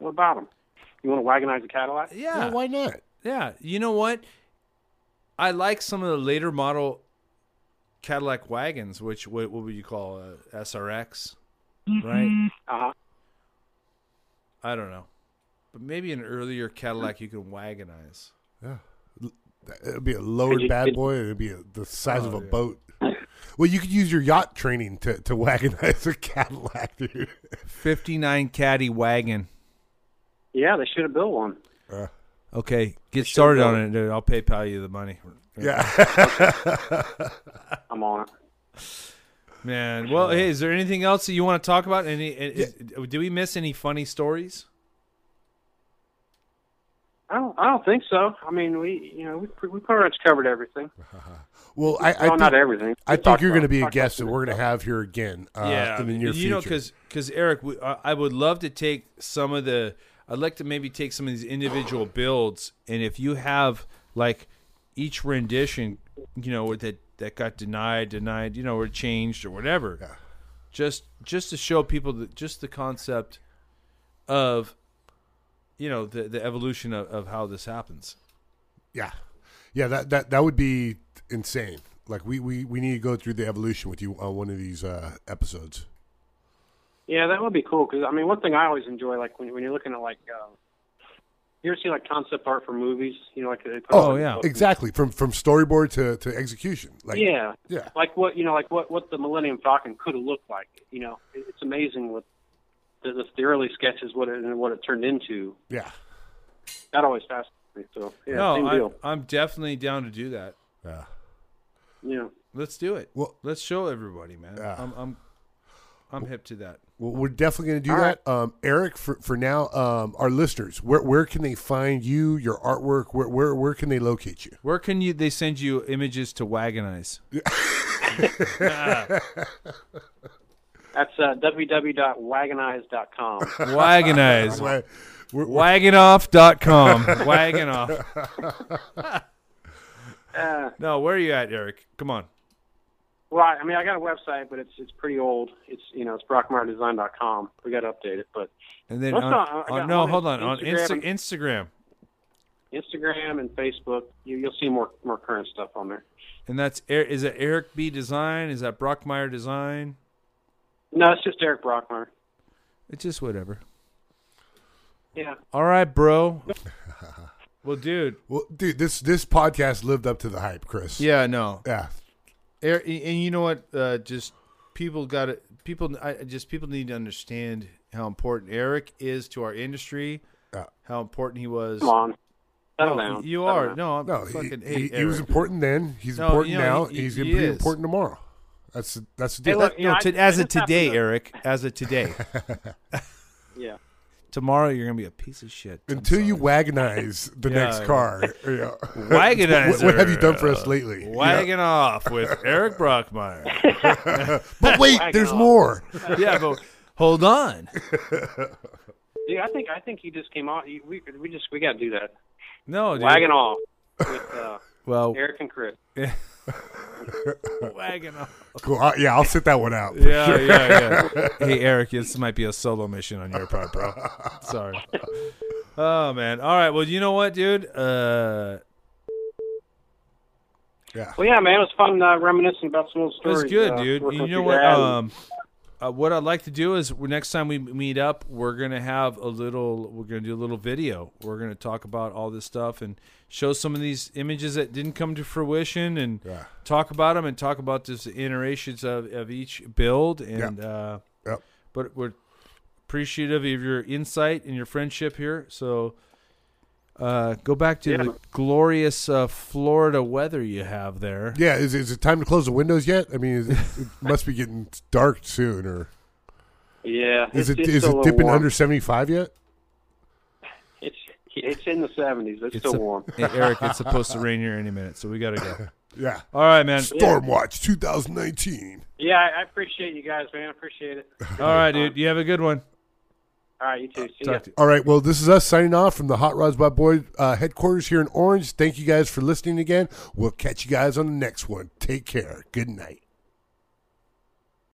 What about them? You want to wagonize a Cadillac? Yeah. Well, why not? Yeah. You know what? I like some of the later model Cadillac wagons, which what, what would you call a S R X, right? Mm-hmm. Uh-huh. I don't know, but maybe an earlier Cadillac you can wagonize. Yeah, it'd be a lowered bad boy. It'd be a, the size oh, of a yeah. boat. Well, you could use your yacht training to to wagonize a Cadillac, dude. fifty-nine Caddy wagon. Yeah, they should have built one. Uh, okay, get started on it, dude. I'll PayPal you the money. Yeah. I'm on it. Man. Well, hey, is there anything else that you want to talk about? Any? Is, yeah. Do we miss any funny stories? I don't, I don't think so. I mean, we you know, we, we pretty much covered everything. Uh-huh. Well, I, I no, think, not everything. I think you're going to be a guest that we're going to have here again uh, yeah, in the near you future. You know, because because Eric, we, I, I would love to take some of the – I'd like to maybe take some of these individual builds, and if you have, like – each rendition, you know, that that got denied, denied, you know, or changed or whatever, yeah. just just to show people that just the concept of, you know, the the evolution of, of how this happens. Yeah, yeah, that that that would be insane. Like we, we, we need to go through the evolution with you on one of these uh, episodes. Yeah, that would be cool because, I mean, one thing I always enjoy, like, when, when you're looking at, like, uh, you ever see, like, concept art for movies? You know, like, they put oh, yeah. Exactly. From from storyboard to, to execution. Like, yeah. Yeah. Like, what, you know, like, what, what the Millennium Falcon could have looked like. You know, it, it's amazing what the, the, the early sketches what it, and what it turned into. Yeah. That always fascinates me. So, yeah, no, same deal. I'm, I'm definitely down to do that. Yeah. Yeah. Let's do it. Well, let's show everybody, man. Yeah. I'm I'm I'm hip to that. Well, we're definitely going to do all that. Right. Um, Eric, for, for now, um, our listeners, where where can they find you, your artwork? Where where where can they locate you? Where can you they send you images to Wagonize? That's uh, w w w dot wagonize dot com. Wagonize. Wagonoff dot com. Wagonoff. Uh, no, where are you at, Eric? Come on. Well, I mean, I got a website, but it's it's pretty old. It's you know, it's brockmeyer design dot com. We got to update it, but and then on, on, on, no, hold on on Insta- and, Instagram, Instagram and Facebook. You, you'll see more more current stuff on there. And that's is it Eric B Design? Is that Brockmeyer Design? No, it's just Eric Brockmeyer. It's just whatever. Yeah. All right, bro. Well, dude. Well, dude, this this podcast lived up to the hype, Chris. Yeah, no. Yeah. And you know what? Uh, just people got to people. I just people need to understand how important Eric is to our industry. Uh, how important he was. Come on. Settle no, down. You are. No, I'm no, fucking. He, hey, he, he was important then. He's no, important you know, now. He, he's he gonna be important tomorrow. That's that's the deal. Hey, look, that, no, know, I, to, as of today, to Eric. As of today. Yeah. Tomorrow you're gonna be a piece of shit. I'm Until sorry. you wagonize the yeah, next car. You know. Wagonize. What, what have you done for us lately? Wagon you know? Off with Eric Brockmeyer. But wait, wagon there's off. More. Yeah, but hold on. Dude, I think I think he just came on. We we just we gotta do that. No, dude. Wagon off with uh, well Eric and Chris. Yeah. Wagon off. Cool. I'll, yeah, I'll sit that one out. Yeah, sure. yeah, yeah. Hey, Eric, this might be a solo mission on your part, bro. Sorry. Oh man. All right. Well, you know what, dude? Uh... Yeah. Well, yeah, man. It was fun uh, reminiscing about some old stories. It was good, uh, dude. You know what? Um, uh, what I'd like to do is next time we meet up, we're gonna have a little. We're gonna do a little video. We're gonna talk about all this stuff and show some of these images that didn't come to fruition and yeah. talk about them and talk about just the iterations of, of each build. And yep. Uh, yep. But we're appreciative of your insight and your friendship here. So uh, go back to yeah. the glorious uh, Florida weather you have there. Yeah, is, is it time to close the windows yet? I mean, is it, it must be getting dark soon. Or yeah. Is it, is it dipping warm. Under seventy-five yet? It's It's in the seventies. It's, it's still a, warm. Hey, Eric, it's supposed to rain here any minute, so we got to go. Yeah. All right, man. Stormwatch twenty nineteen. Yeah, I, I appreciate you guys, man. I appreciate it. All right, dude. You have a good one. All right, you too. See Talk ya. To you. All right, well, this is us signing off from the Hot Rods by Boyd uh, headquarters here in Orange. Thank you guys for listening again. We'll catch you guys on the next one. Take care. Good night.